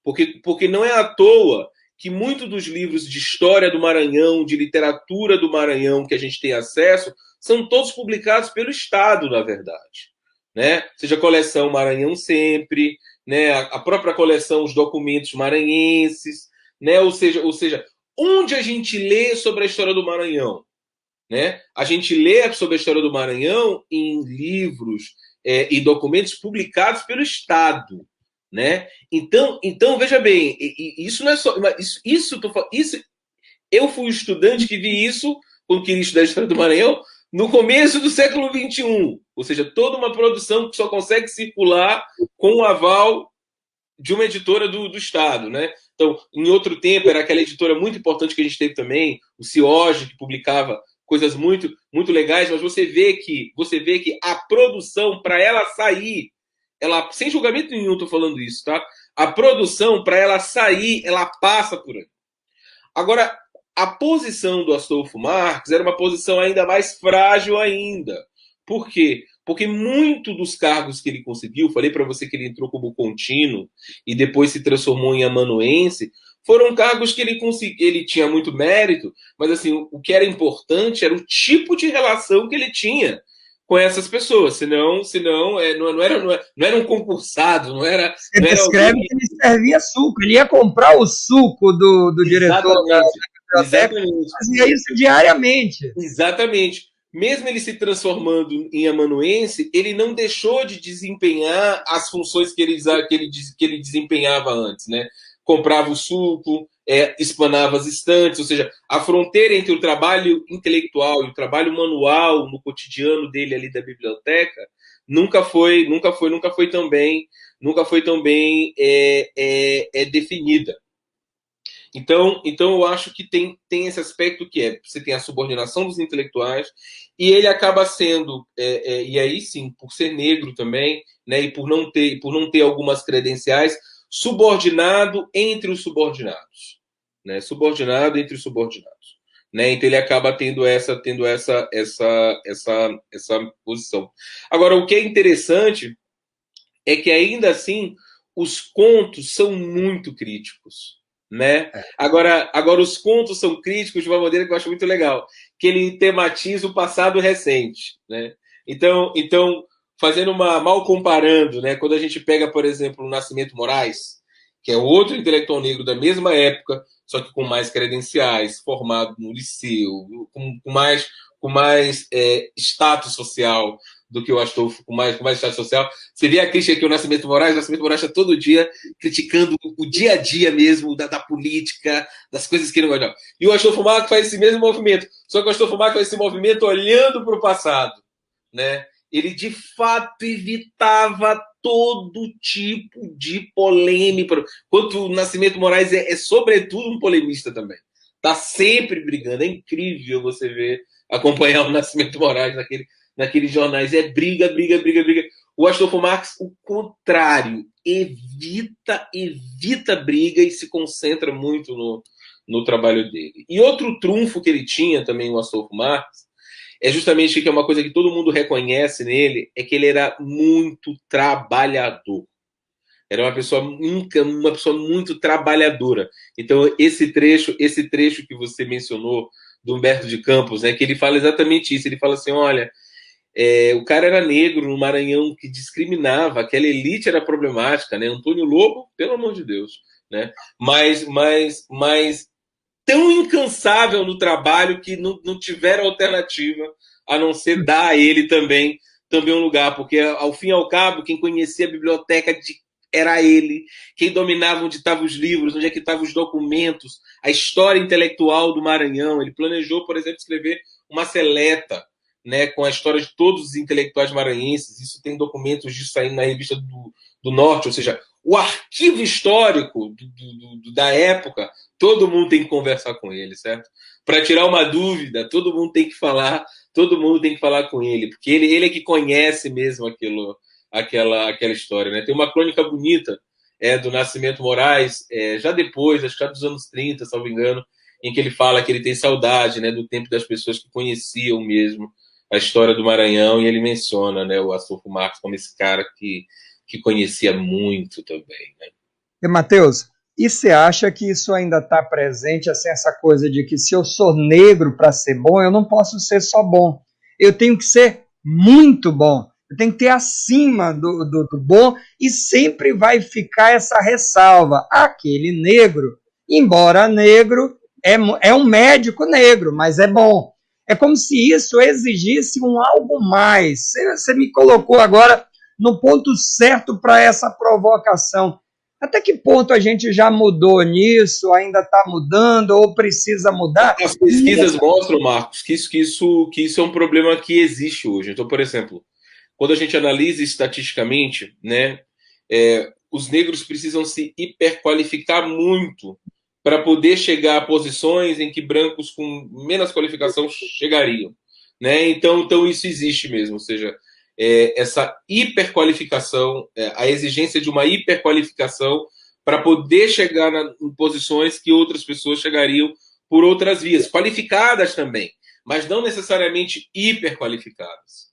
porque, porque não é à toa que muitos dos livros de história do Maranhão, de literatura do Maranhão que a gente tem acesso, são todos publicados pelo Estado, na verdade, né? Seja a coleção Maranhão Sempre, né? A própria coleção Os Documentos Maranhenses, né? Ou seja, ou seja, onde a gente lê sobre a história do Maranhão, né? A gente lê sobre a história do Maranhão em livros é, e documentos publicados pelo Estado, né? Então, então veja bem, isso não é só isso. Isso, isso eu fui um estudante que vi isso quando queria estudar a história do Maranhão no começo do século vinte e um, ou seja, toda uma produção que só consegue circular com o aval de uma editora do, do Estado, né? Então, em outro tempo, era aquela editora muito importante que a gente teve também, o Cioge, que publicava coisas muito, muito legais, mas você vê que, você vê que a produção, para ela sair, ela, sem julgamento nenhum estou falando isso, tá? A produção, para ela sair, ela passa por aí. Agora, a posição do Astolfo Marques era uma posição ainda mais frágil ainda. Por quê? Porque muito dos cargos que ele conseguiu, falei para você que ele entrou como contínuo e depois se transformou em amanuense, foram cargos que ele conseguiu, ele tinha muito mérito, mas assim, o que era importante era o tipo de relação que ele tinha com essas pessoas, senão, senão é, não, não, era, não, era, não era um concursado, não era... Você não era descreve alguém... que ele servia suco, ele ia comprar o suco do, do diretor da biblioteca, fazia isso diariamente. Exatamente. mesmo ele se transformando em amanuense, ele não deixou de desempenhar as funções que ele, que ele, que ele desempenhava antes, né? Comprava o suco, é, explanava as estantes, ou seja, a fronteira entre o trabalho intelectual e o trabalho manual no cotidiano dele ali da biblioteca nunca foi, nunca foi, nunca foi tão bem, nunca foi tão bem é, é, é definida. Então, então, eu acho que tem, tem esse aspecto que é, você tem a subordinação dos intelectuais, e ele acaba sendo, é, é, e aí sim, por ser negro também, né, e por não ter, por não ter algumas credenciais, subordinado entre os subordinados. Né, subordinado entre os subordinados. Né, então ele acaba tendo essa, tendo essa, essa, essa, essa posição. Agora, o que é interessante é que, ainda assim, os contos são muito críticos. Né? Agora, agora, os contos são críticos de uma maneira que eu acho muito legal, que ele tematiza o passado recente. Né? Então, então, fazendo uma, mal comparando, né? Quando a gente pega, por exemplo, o Nascimento Moraes, que é outro intelectual negro da mesma época, só que com mais credenciais, formado no liceu, com, com mais, com mais é, status social do que o Astolfo, com mais, com mais estado social. Você vê a crítica que o Nascimento Moraes, o Nascimento Moraes está todo dia criticando o dia a dia mesmo, da, da política, das coisas que ele não gosta. E o Astolfo Marques faz esse mesmo movimento, só que o Astolfo Marques faz esse movimento olhando para o passado. Né? Ele, de fato, evitava todo tipo de polêmica. Enquanto o Nascimento Moraes é, é sobretudo, um polemista também. Está sempre brigando. É incrível você ver, acompanhar o Nascimento Moraes naquele... naqueles jornais, é briga, briga, briga, briga. O Astolfo Marques, o contrário, evita, evita briga e se concentra muito no, no trabalho dele. E outro trunfo que ele tinha também, o Astolfo Marques, é justamente que é uma coisa que todo mundo reconhece nele, é que ele era muito trabalhador. Era uma pessoa, uma pessoa muito trabalhadora. Então, esse trecho, esse trecho que você mencionou, do Humberto de Campos, né, que ele fala exatamente isso, ele fala assim, olha... É, o cara era negro no Maranhão, que discriminava, aquela elite era problemática, né? Antônio Lobo, pelo amor de Deus, né? Mas, mas, mas tão incansável no trabalho que não, não tiveram alternativa a não ser dar a ele também, também um lugar, porque ao fim e ao cabo, quem conhecia a biblioteca de, era ele, quem dominava onde estavam os livros, onde é que estavam os documentos, a história intelectual do Maranhão. Ele planejou, por exemplo, escrever uma seleta, né, com a história de todos os intelectuais maranhenses. Isso tem documentos disso saindo na Revista do, do Norte, ou seja, o arquivo histórico do, do, do, da época, todo mundo tem que conversar com ele, certo? Para tirar uma dúvida, todo mundo tem que falar, todo mundo tem que falar com ele, porque ele, ele é que conhece mesmo aquilo, aquela, aquela história. Né? Tem uma crônica bonita é, do Nascimento Moraes, é, já depois, acho que dos anos trinta, se não me engano, em que ele fala que ele tem saudade, né, do tempo das pessoas que conheciam mesmo a história do Maranhão, e ele menciona, né, o Astolfo Marques como esse cara que, que conhecia muito também. Né? E, Matheus, e você acha que isso ainda está presente, assim, essa coisa de que se eu sou negro para ser bom, eu não posso ser só bom. Eu tenho que ser muito bom. Eu tenho que ter acima do, do, do bom, e sempre vai ficar essa ressalva. Aquele negro, embora negro, é, é um médico negro, mas é bom. É como se isso exigisse um algo mais. Você me colocou agora no ponto certo para essa provocação. Até que ponto a gente já mudou nisso? Ainda está mudando ou precisa mudar? As pesquisas mostram, Marcos, que isso, que isso, que isso é um problema que existe hoje. Então, por exemplo, quando a gente analisa estatisticamente, né, é, os negros precisam se hiperqualificar muito para poder chegar a posições em que brancos com menos qualificação chegariam. Né? Então, então, isso existe mesmo, ou seja, é, essa hiperqualificação, é, a exigência de uma hiperqualificação para poder chegar na, em posições que outras pessoas chegariam por outras vias, qualificadas também, mas não necessariamente hiperqualificadas.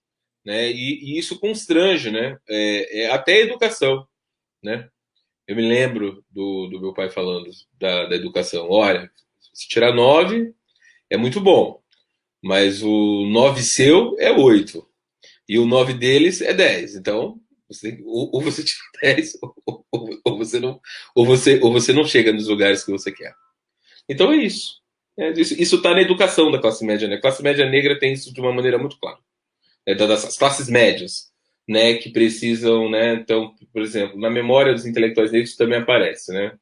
Né? E, e isso constrange, né? é, é, até a educação, né? Eu me lembro do, do meu pai falando da, da educação. Olha, se tirar nove, é muito bom. Mas o nove seu é oito. E o nove deles é dez. Então, você, ou, ou você tira dez, ou, ou, ou, você não, ou, você, ou você não chega nos lugares que você quer. Então é isso. É, isso está na educação da classe média negra. A classe média negra tem isso de uma maneira muito clara. É, das classes médias, né, que precisam, né, então, por exemplo, na memória dos intelectuais negros também aparece, né?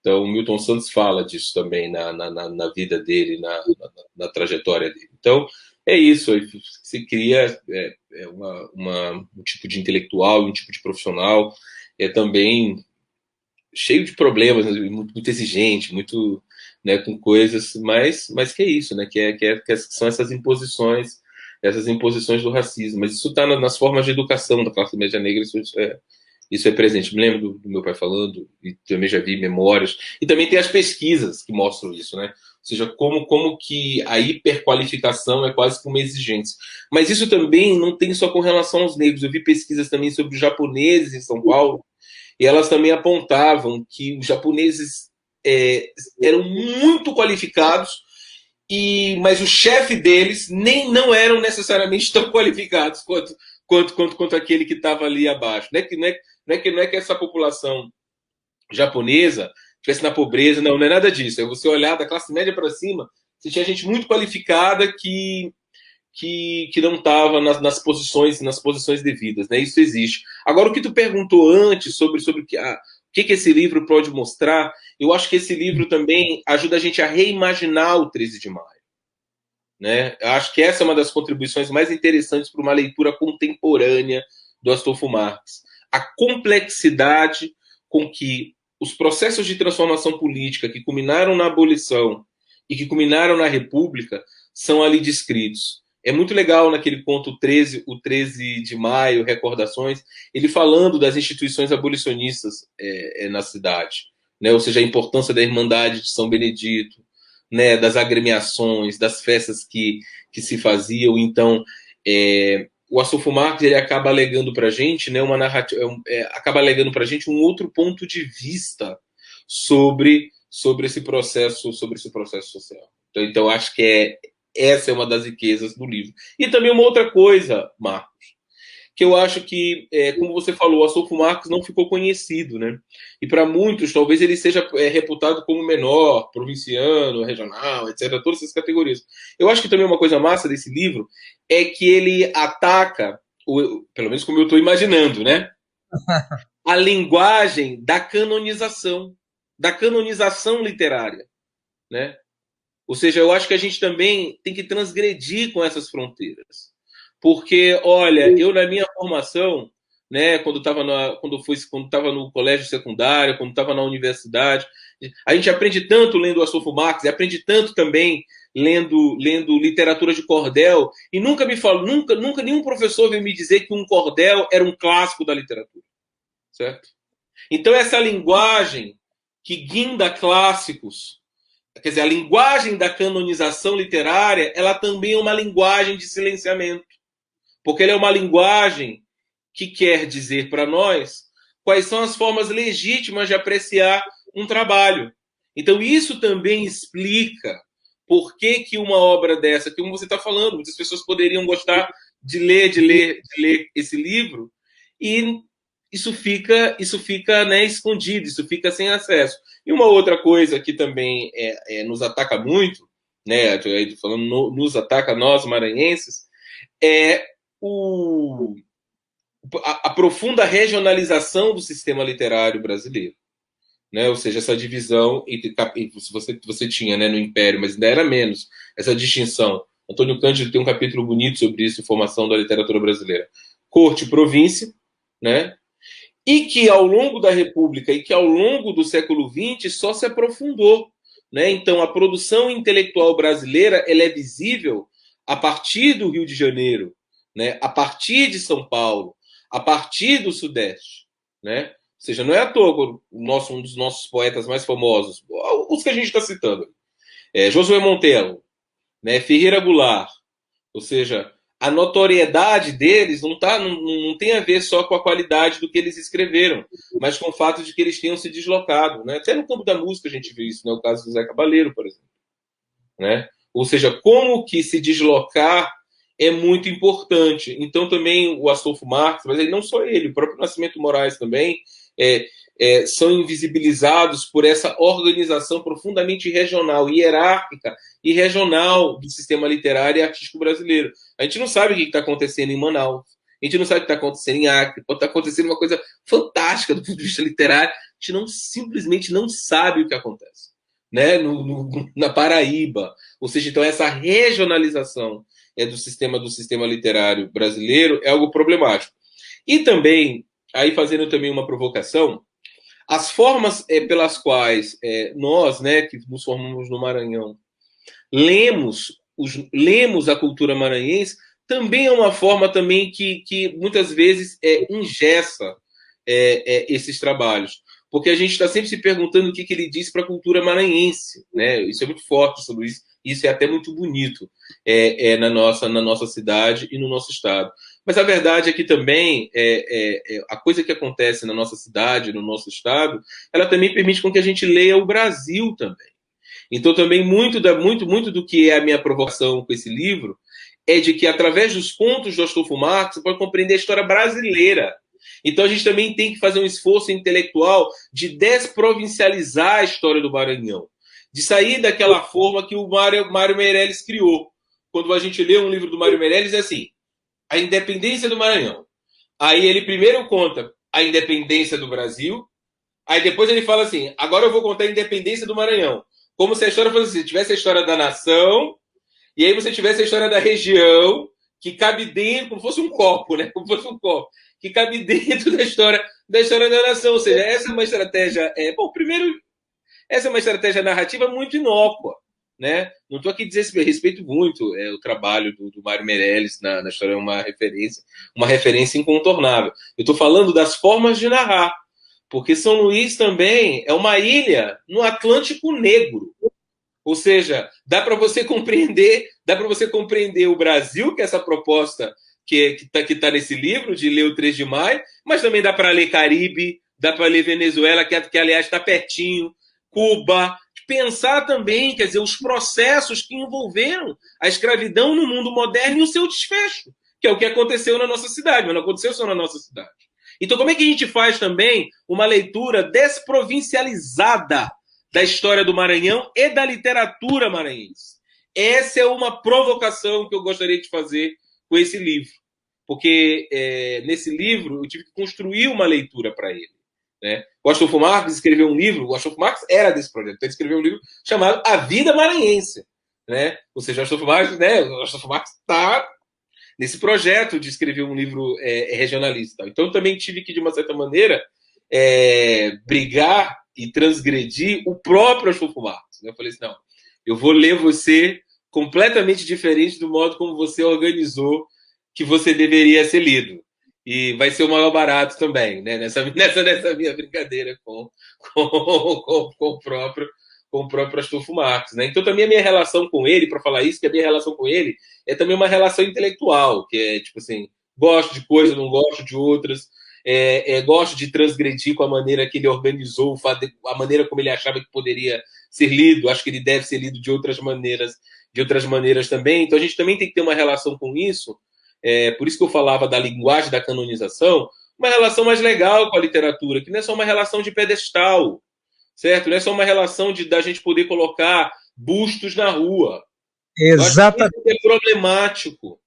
Então, o Milton Santos fala disso também na, na, na vida dele, na, na, na trajetória dele. Então, é isso, se cria é, é uma, uma, um tipo de intelectual, um tipo de profissional, é também cheio de problemas, muito, muito exigente, muito, né, com coisas, mas, mas que é isso, né, que, é, que, é, que são essas imposições, essas imposições do racismo. Mas isso está nas formas de educação da classe média negra, isso é... Isso é presente. Me lembro do, do meu pai falando, e também já vi memórias. E também tem as pesquisas que mostram isso, né? Ou seja, como, como que a hiperqualificação é quase que uma exigência. Mas isso também não tem só com relação aos negros. Eu vi pesquisas também sobre os japoneses em São Paulo, e elas também apontavam que os japoneses é, eram muito qualificados, e, mas o chefe deles nem não eram necessariamente tão qualificados quanto, quanto, quanto, quanto aquele que estava ali abaixo. Não é que, não é, Não é, que, não é que essa população japonesa estivesse na pobreza, não, não é nada disso. É você olhar da classe média para cima, você tinha gente muito qualificada que, que, que não estava nas, nas, posições, nas posições devidas, né? Isso existe. Agora, o que tu perguntou antes sobre, sobre que, a, o que, que esse livro pode mostrar, eu acho que esse livro também ajuda a gente a reimaginar o treze de maio. Né? Eu acho que essa é uma das contribuições mais interessantes para uma leitura contemporânea do Astolfo Marques. A complexidade com que os processos de transformação política que culminaram na abolição e que culminaram na República são ali descritos. É muito legal naquele conto treze, o treze de maio, Recordações, ele falando das instituições abolicionistas é, é, na cidade, né? Ou seja, a importância da Irmandade de São Benedito, né? Das agremiações, das festas que, que se faziam. Então, é, o Astolfo Marques, ele acaba alegando para a gente, né, uma narrativa, é, acaba alegando para a gente um outro ponto de vista sobre, sobre esse processo, sobre esse processo social. Então, então acho que é, essa é uma das riquezas do livro. E também uma outra coisa, Marcos, que eu acho que, é, como você falou, o Astolfo Marques não ficou conhecido, né? E para muitos, talvez ele seja é, reputado como menor, provinciano, regional, etcétera, todas essas categorias. Eu acho que também uma coisa massa desse livro é que ele ataca, ou, pelo menos como eu estou imaginando, né? A linguagem da canonização, da canonização literária, né? Ou seja, eu acho que a gente também tem que transgredir com essas fronteiras. Porque, olha, eu na minha formação, né, quando estava quando quando estava no colégio secundário, quando estava na universidade, a gente aprende tanto lendo Astolfo Marques, e aprende tanto também lendo, lendo literatura de cordel, e nunca me falou, nunca, nunca nenhum professor veio me dizer que um cordel era um clássico da literatura, certo? Então, essa linguagem que guinda clássicos, quer dizer, a linguagem da canonização literária, ela também é uma linguagem de silenciamento. Porque ela é uma linguagem que quer dizer para nós quais são as formas legítimas de apreciar um trabalho. Então, isso também explica por que, que uma obra dessa, que como você está falando, muitas pessoas poderiam gostar de ler, de ler, de ler esse livro, e isso fica, isso fica, né, escondido, isso fica sem acesso. E uma outra coisa que também é, é, nos ataca muito, né, falando no, nos ataca nós, maranhenses, é O, a, a profunda regionalização do sistema literário brasileiro, né? Ou seja, essa divisão entre você, você tinha, né, no Império, mas ainda era menos, essa distinção. Antônio Cândido tem um capítulo bonito sobre isso, Formação da Literatura Brasileira. Corte e província, né? E que ao longo da República e que ao longo do século vinte só se aprofundou, né? Então, a produção intelectual brasileira, ela é visível a partir do Rio de Janeiro, né, a partir de São Paulo, a partir do Sudeste, né? Ou seja, não é à toa o nosso, um dos nossos poetas mais famosos, os que a gente está citando, é, Josué Montello, né, Ferreira Goulart, ou seja, a notoriedade deles não, tá, não, não tem a ver só com a qualidade do que eles escreveram, mas com o fato de que eles tenham se deslocado, né? Até no campo da música a gente viu isso, né? O caso do Zé Cabaleiro, por exemplo, né? Ou seja, como que se deslocar é muito importante. Então, também o Astolfo Marques, mas ele, não só ele, o próprio Nascimento Moraes também, é, é, são invisibilizados por essa organização profundamente regional, hierárquica e regional do sistema literário e artístico brasileiro. A gente não sabe o que está acontecendo em Manaus, a gente não sabe o que está acontecendo em Acre, pode estar acontecendo uma coisa fantástica do ponto de vista literário, a gente não, simplesmente não sabe o que acontece, né? no, no, na Paraíba. Ou seja, então essa regionalização é, do, sistema, do sistema literário brasileiro é algo problemático. E também, aí fazendo também uma provocação, as formas é, pelas quais é, nós, né, que nos formamos no Maranhão, lemos, os, lemos a cultura maranhense, também é uma forma também que, que muitas vezes é, engessa é, é, esses trabalhos. Porque a gente está sempre se perguntando o que, que ele diz para a cultura maranhense, né? Isso é muito forte, São Luís, isso é até muito bonito é, é, na, nossa, na nossa cidade e no nosso estado. Mas a verdade é que também é, é, é, a coisa que acontece na nossa cidade, no nosso estado, ela também permite com que a gente leia o Brasil também. Então também muito, da, muito, muito do que é a minha provocação com esse livro é de que através dos contos do Astolfo Marques você pode compreender a história brasileira. Então a gente também tem que fazer um esforço intelectual de desprovincializar a história do Maranhão, de sair daquela forma que o Mário, Mário Meirelles criou. Quando a gente lê um livro do Mário Meirelles é assim: a independência do Maranhão. Aí ele primeiro conta a independência do Brasil, aí depois ele fala assim, agora eu vou contar a independência do Maranhão. Como se a história fosse assim, tivesse a história da nação, e aí você tivesse a história da região, que cabe dentro, como fosse um copo, né? Como fosse um copo, que cabe dentro da história da, história da nação. Ou seja, essa é uma estratégia... É, bom, primeiro, essa é uma estratégia narrativa muito inócua, né? Não estou aqui dizendo, respeito muito é, o trabalho do, do Mário Meirelles na, na história, é uma referência, uma referência incontornável. Eu estou falando das formas de narrar, porque São Luís também é uma ilha no Atlântico Negro. Ou seja, dá para você compreender, dá para você compreender o Brasil, que é essa proposta que está que tá nesse livro de ler o três de maio, mas também dá para ler Caribe, dá para ler Venezuela, que, que aliás está pertinho, Cuba. Pensar também, quer dizer, os processos que envolveram a escravidão no mundo moderno e o seu desfecho, que é o que aconteceu na nossa cidade, mas não aconteceu só na nossa cidade. Então, como é que a gente faz também uma leitura desprovincializada da história do Maranhão e da literatura maranhense? Essa é uma provocação que eu gostaria de fazer com esse livro, porque é, nesse livro eu tive que construir uma leitura para ele. Né? O Astolfo Marques escreveu um livro, o Astolfo Marques era desse projeto, ele escreveu um livro chamado A Vida Maranhense, né? Ou seja, o Astolfo Marques, né? O Astolfo Marques está nesse projeto de escrever um livro é, regionalista. Então eu também tive que, de uma certa maneira, é, brigar e transgredir o próprio Astolfo Marques, né? Eu falei assim, não, eu vou ler você completamente diferente do modo como você organizou que você deveria ser lido. E vai ser o maior barato também, né? Nessa, nessa, nessa minha brincadeira com, com, com, com o próprio, com o próprio Astolfo Marques, né? Então também a minha relação com ele, para falar isso, que a minha relação com ele é também uma relação intelectual, que é tipo assim, gosto de coisas, não gosto de outras, é, é, gosto de transgredir com a maneira que ele organizou, a maneira como ele achava que poderia ser lido, acho que ele deve ser lido de outras maneiras, de outras maneiras também. Então a gente também tem que ter uma relação com isso. É, por isso que eu falava da linguagem da canonização, uma relação mais legal com a literatura, que não é só uma relação de pedestal, certo? Não é só uma relação de da gente poder colocar bustos na rua. Exatamente. Isso é problemático.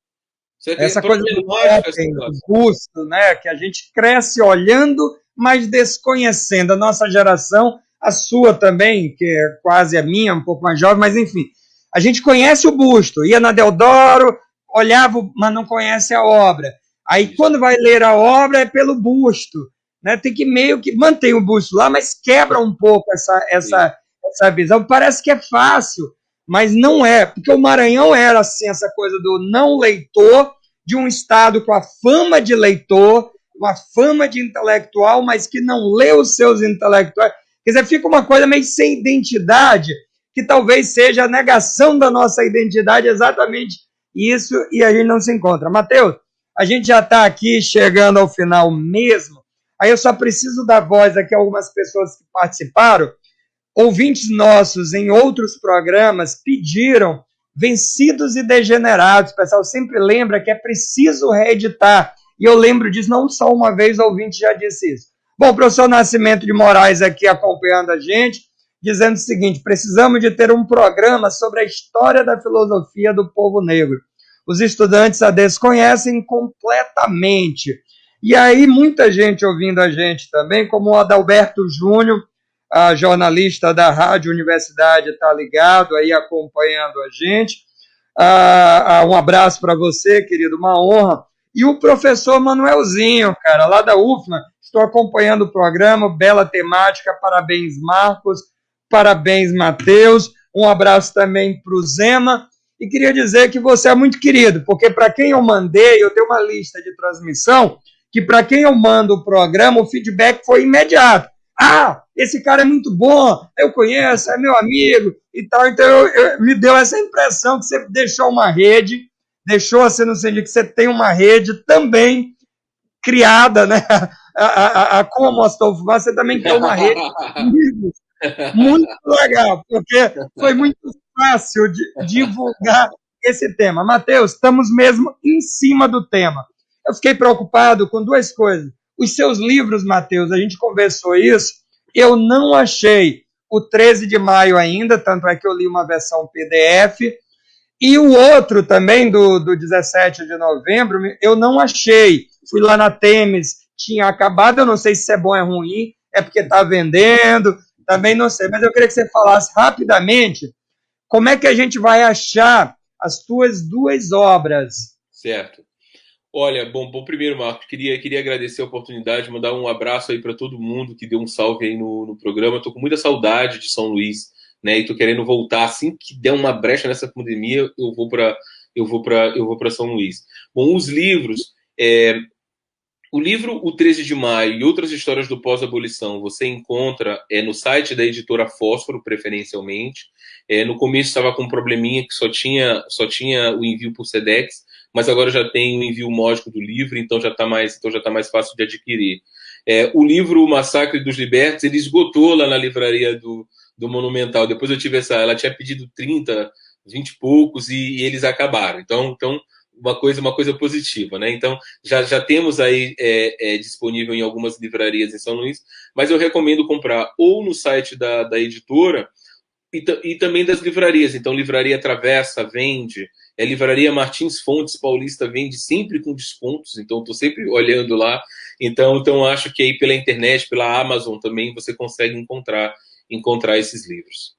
Certo? Essa é problemática, coisa do assim, busto, né? Que a gente cresce olhando, mas desconhecendo. A nossa geração, a sua também, que é quase a minha, um pouco mais jovem, mas enfim. A gente conhece o busto, ia na Deodoro, olhava, mas não conhece a obra. Aí, quando vai ler a obra, é pelo busto. Né? Tem que meio que manter o busto lá, mas quebra um pouco essa, essa, essa visão. Parece que é fácil, mas não é. Porque o Maranhão era assim, essa coisa do não leitor, de um estado com a fama de leitor, uma fama de intelectual, mas que não lê os seus intelectuais. Quer dizer, fica uma coisa meio sem identidade, que talvez seja a negação da nossa identidade, exatamente isso, e a gente não se encontra. Matheus, a gente já está aqui chegando ao final mesmo. Aí eu só preciso dar voz aqui a algumas pessoas que participaram. Ouvintes nossos em outros programas pediram Vencidos e Degenerados. O pessoal sempre lembra que é preciso reeditar. E eu lembro disso, não só uma vez o ouvinte já disse isso. Bom, o professor Nascimento de Moraes aqui acompanhando a gente, dizendo o seguinte: precisamos de ter um programa sobre a história da filosofia do povo negro. Os estudantes a desconhecem completamente. E aí muita gente ouvindo a gente também, como o Adalberto Júnior, a jornalista da Rádio Universidade, está ligado aí acompanhando a gente. Ah, um abraço para você, querido, uma honra. E o professor Manuelzinho, cara, lá da U F M A, estou acompanhando o programa, bela temática, parabéns Marcos, parabéns Matheus, um abraço também para o Zema, e queria dizer que você é muito querido, porque para quem eu mandei, eu tenho uma lista de transmissão, que para quem eu mando o programa, o feedback foi imediato. Ah, esse cara é muito bom, eu conheço, é meu amigo e tal. Então eu, eu, me deu essa impressão que você deixou uma rede, deixou assim no sentido que você tem uma rede também criada, né? A, a, a, como Astolfo, você também criou uma rede comigo. Muito legal, porque foi muito fácil de divulgar esse tema. Matheus, estamos mesmo em cima do tema. Eu fiquei preocupado com duas coisas. Os seus livros, Matheus, a gente conversou isso, eu não achei o treze de maio ainda, tanto é que eu li uma versão P D F, e o outro também, do, do dezessete de novembro, eu não achei. Fui lá na Temis, tinha acabado, eu não sei se é bom ou é ruim, é porque está vendendo, também não sei, mas eu queria que você falasse rapidamente como é que a gente vai achar as tuas duas obras. Certo. Olha, bom, bom, primeiro, Marcos, queria, queria agradecer a oportunidade, mandar um abraço aí para todo mundo que deu um salve aí no, no programa. Estou com muita saudade de São Luís, né? E estou querendo voltar. Assim que der uma brecha nessa pandemia, eu vou para eu vou para eu vou para São Luís. Bom, os livros, é, o livro O treze de maio e outras histórias do pós-abolição, você encontra é, no site da Editora Fósforo, preferencialmente. É, no começo estava com um probleminha que só tinha só tinha o envio por Sedex. Mas agora já tem o envio módico do livro, então já está mais, então já tá mais fácil de adquirir. É, o livro Massacre dos Libertos, ele esgotou lá na livraria do, do Monumental. Depois eu tive essa... Ela tinha pedido trinta, vinte e poucos, e, e eles acabaram. Então, então uma, coisa, uma coisa positiva, né? Então, já, já temos aí é, é, disponível em algumas livrarias em São Luís, mas eu recomendo comprar ou no site da, da editora e, e também das livrarias. Então, Livraria Travessa vende... É, Livraria Martins Fontes Paulista vende sempre com descontos, então estou sempre olhando lá. Então, então acho que aí pela internet, pela Amazon também, você consegue encontrar, encontrar esses livros.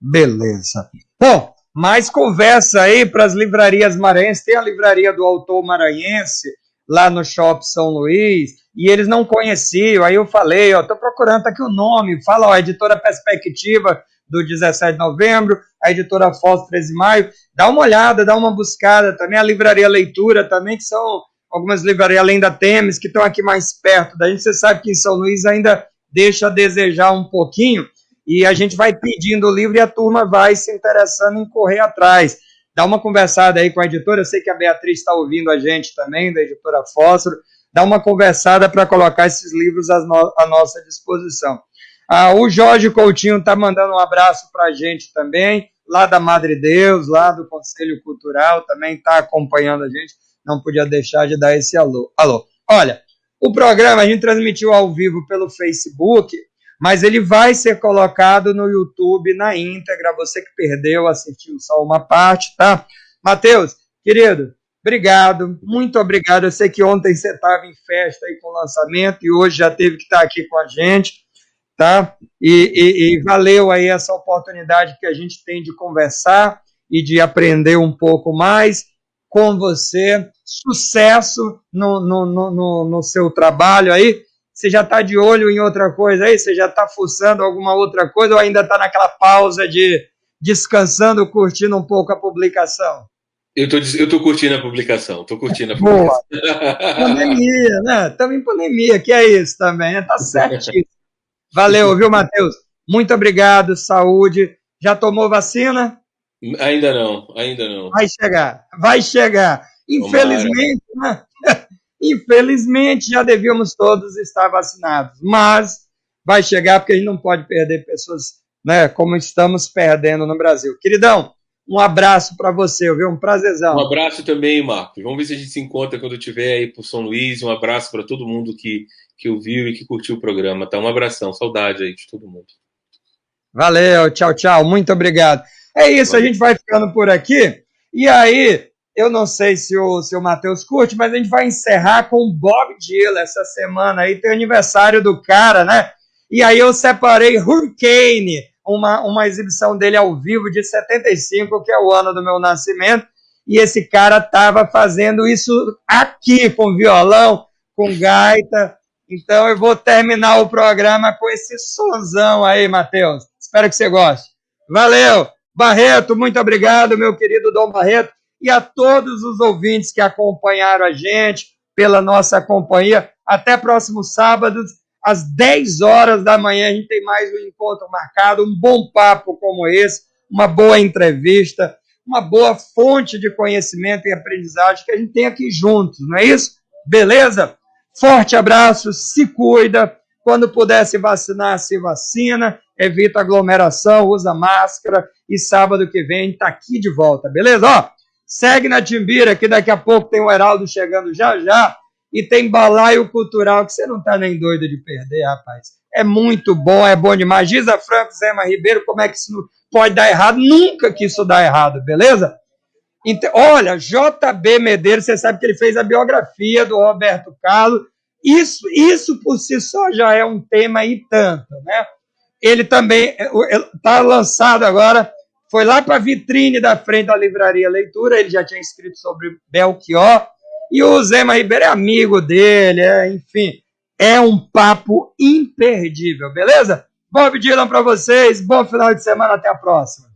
Beleza. Bom, mais conversa aí para as livrarias maranhenses. Tem a livraria do autor maranhense lá no Shopping São Luís, e eles não conheciam. Aí eu falei, ó, estou procurando, tá aqui o nome. Fala, ó, Editora Perspectiva do dezessete de novembro, a Editora Fósforo treze de maio, dá uma olhada, dá uma buscada também, a Livraria Leitura também, que são algumas livrarias além da Temis, que estão aqui mais perto da gente. Você sabe que em São Luís ainda deixa a desejar um pouquinho, e a gente vai pedindo o livro e a turma vai se interessando em correr atrás. Dá uma conversada aí com a editora, eu sei que a Beatriz está ouvindo a gente também, da Editora Fósforo, dá uma conversada para colocar esses livros à, no- à nossa disposição. Ah, o Jorge Coutinho está mandando um abraço para a gente também, lá da Madre Deus, lá do Conselho Cultural, também está acompanhando a gente, não podia deixar de dar esse alô. alô. Olha, o programa a gente transmitiu ao vivo pelo Facebook, mas ele vai ser colocado no YouTube, na íntegra, você que perdeu, assistiu só uma parte, tá? Matheus, querido, obrigado, muito obrigado, eu sei que ontem você estava em festa aí com o lançamento, e hoje já teve que estar aqui com a gente, tá? E, e, e valeu aí essa oportunidade que a gente tem de conversar e de aprender um pouco mais com você. Sucesso no, no, no, no seu trabalho aí. Você já está de olho em outra coisa aí? Você já está fuçando alguma outra coisa ou ainda está naquela pausa de descansando, curtindo um pouco a publicação? Eu tô, eu tô curtindo a publicação, tô curtindo a publicação. Boa. Pandemia, né? Estamos em pandemia, que é isso também, né? Tá certinho. Valeu, viu, Matheus? Muito obrigado, saúde. Já tomou vacina? Ainda não, ainda não. Vai chegar, vai chegar. Infelizmente, né? Infelizmente, já devíamos todos estar vacinados, mas vai chegar porque a gente não pode perder pessoas, né, como estamos perdendo no Brasil. Queridão, Um abraço para você, viu? Um prazerzão. Um abraço também, Marcos. Vamos ver se a gente se encontra quando eu estiver aí por São Luís. Um abraço para todo mundo que, que ouviu e que curtiu o programa. Tá? Um abração, saudade aí de todo mundo. Valeu, tchau, tchau. Muito obrigado. É isso, Valeu. A gente vai ficando por aqui. E aí, eu não sei se o, se o Matheus curte, mas a gente vai encerrar com o Bob Dylan essa semana aí. Tem o aniversário do cara, né? E aí eu separei Hurricane, uma, uma exibição dele ao vivo de setenta e cinco, que é o ano do meu nascimento, e esse cara estava fazendo isso aqui, com violão, com gaita. Então eu vou terminar o programa com esse sonzão aí, Matheus. Espero que você goste. Valeu! Barreto, muito obrigado, meu querido Dom Barreto, e a todos os ouvintes que acompanharam a gente pela nossa companhia. Até próximo sábado. Às dez horas da manhã a gente tem mais um encontro marcado, um bom papo como esse, uma boa entrevista, uma boa fonte de conhecimento e aprendizagem que a gente tem aqui juntos, não é isso? Beleza? Forte abraço, se cuida, quando puder se vacinar, se vacina, evita aglomeração, usa máscara e sábado que vem tá aqui de volta, beleza? Ó, segue na Timbira, que daqui a pouco tem o Heraldo chegando já já. E tem balaio cultural que você não está nem doido de perder, rapaz. É muito bom, é bom demais. Giza Franco, Zema Ribeiro, como é que isso pode dar errado? Nunca que isso dá errado, beleza? Então, olha, J B Medeiros, você sabe que ele fez a biografia do Roberto Carlos. Isso, isso por si só já é um tema e tanto, né? Ele também está lançado agora, foi lá para a vitrine da frente da Livraria Leitura, ele já tinha escrito sobre Belchior. E o Zema Ribeiro é amigo dele, é, enfim, é um papo imperdível, beleza? Bob Dylan para vocês, bom final de semana, até a próxima.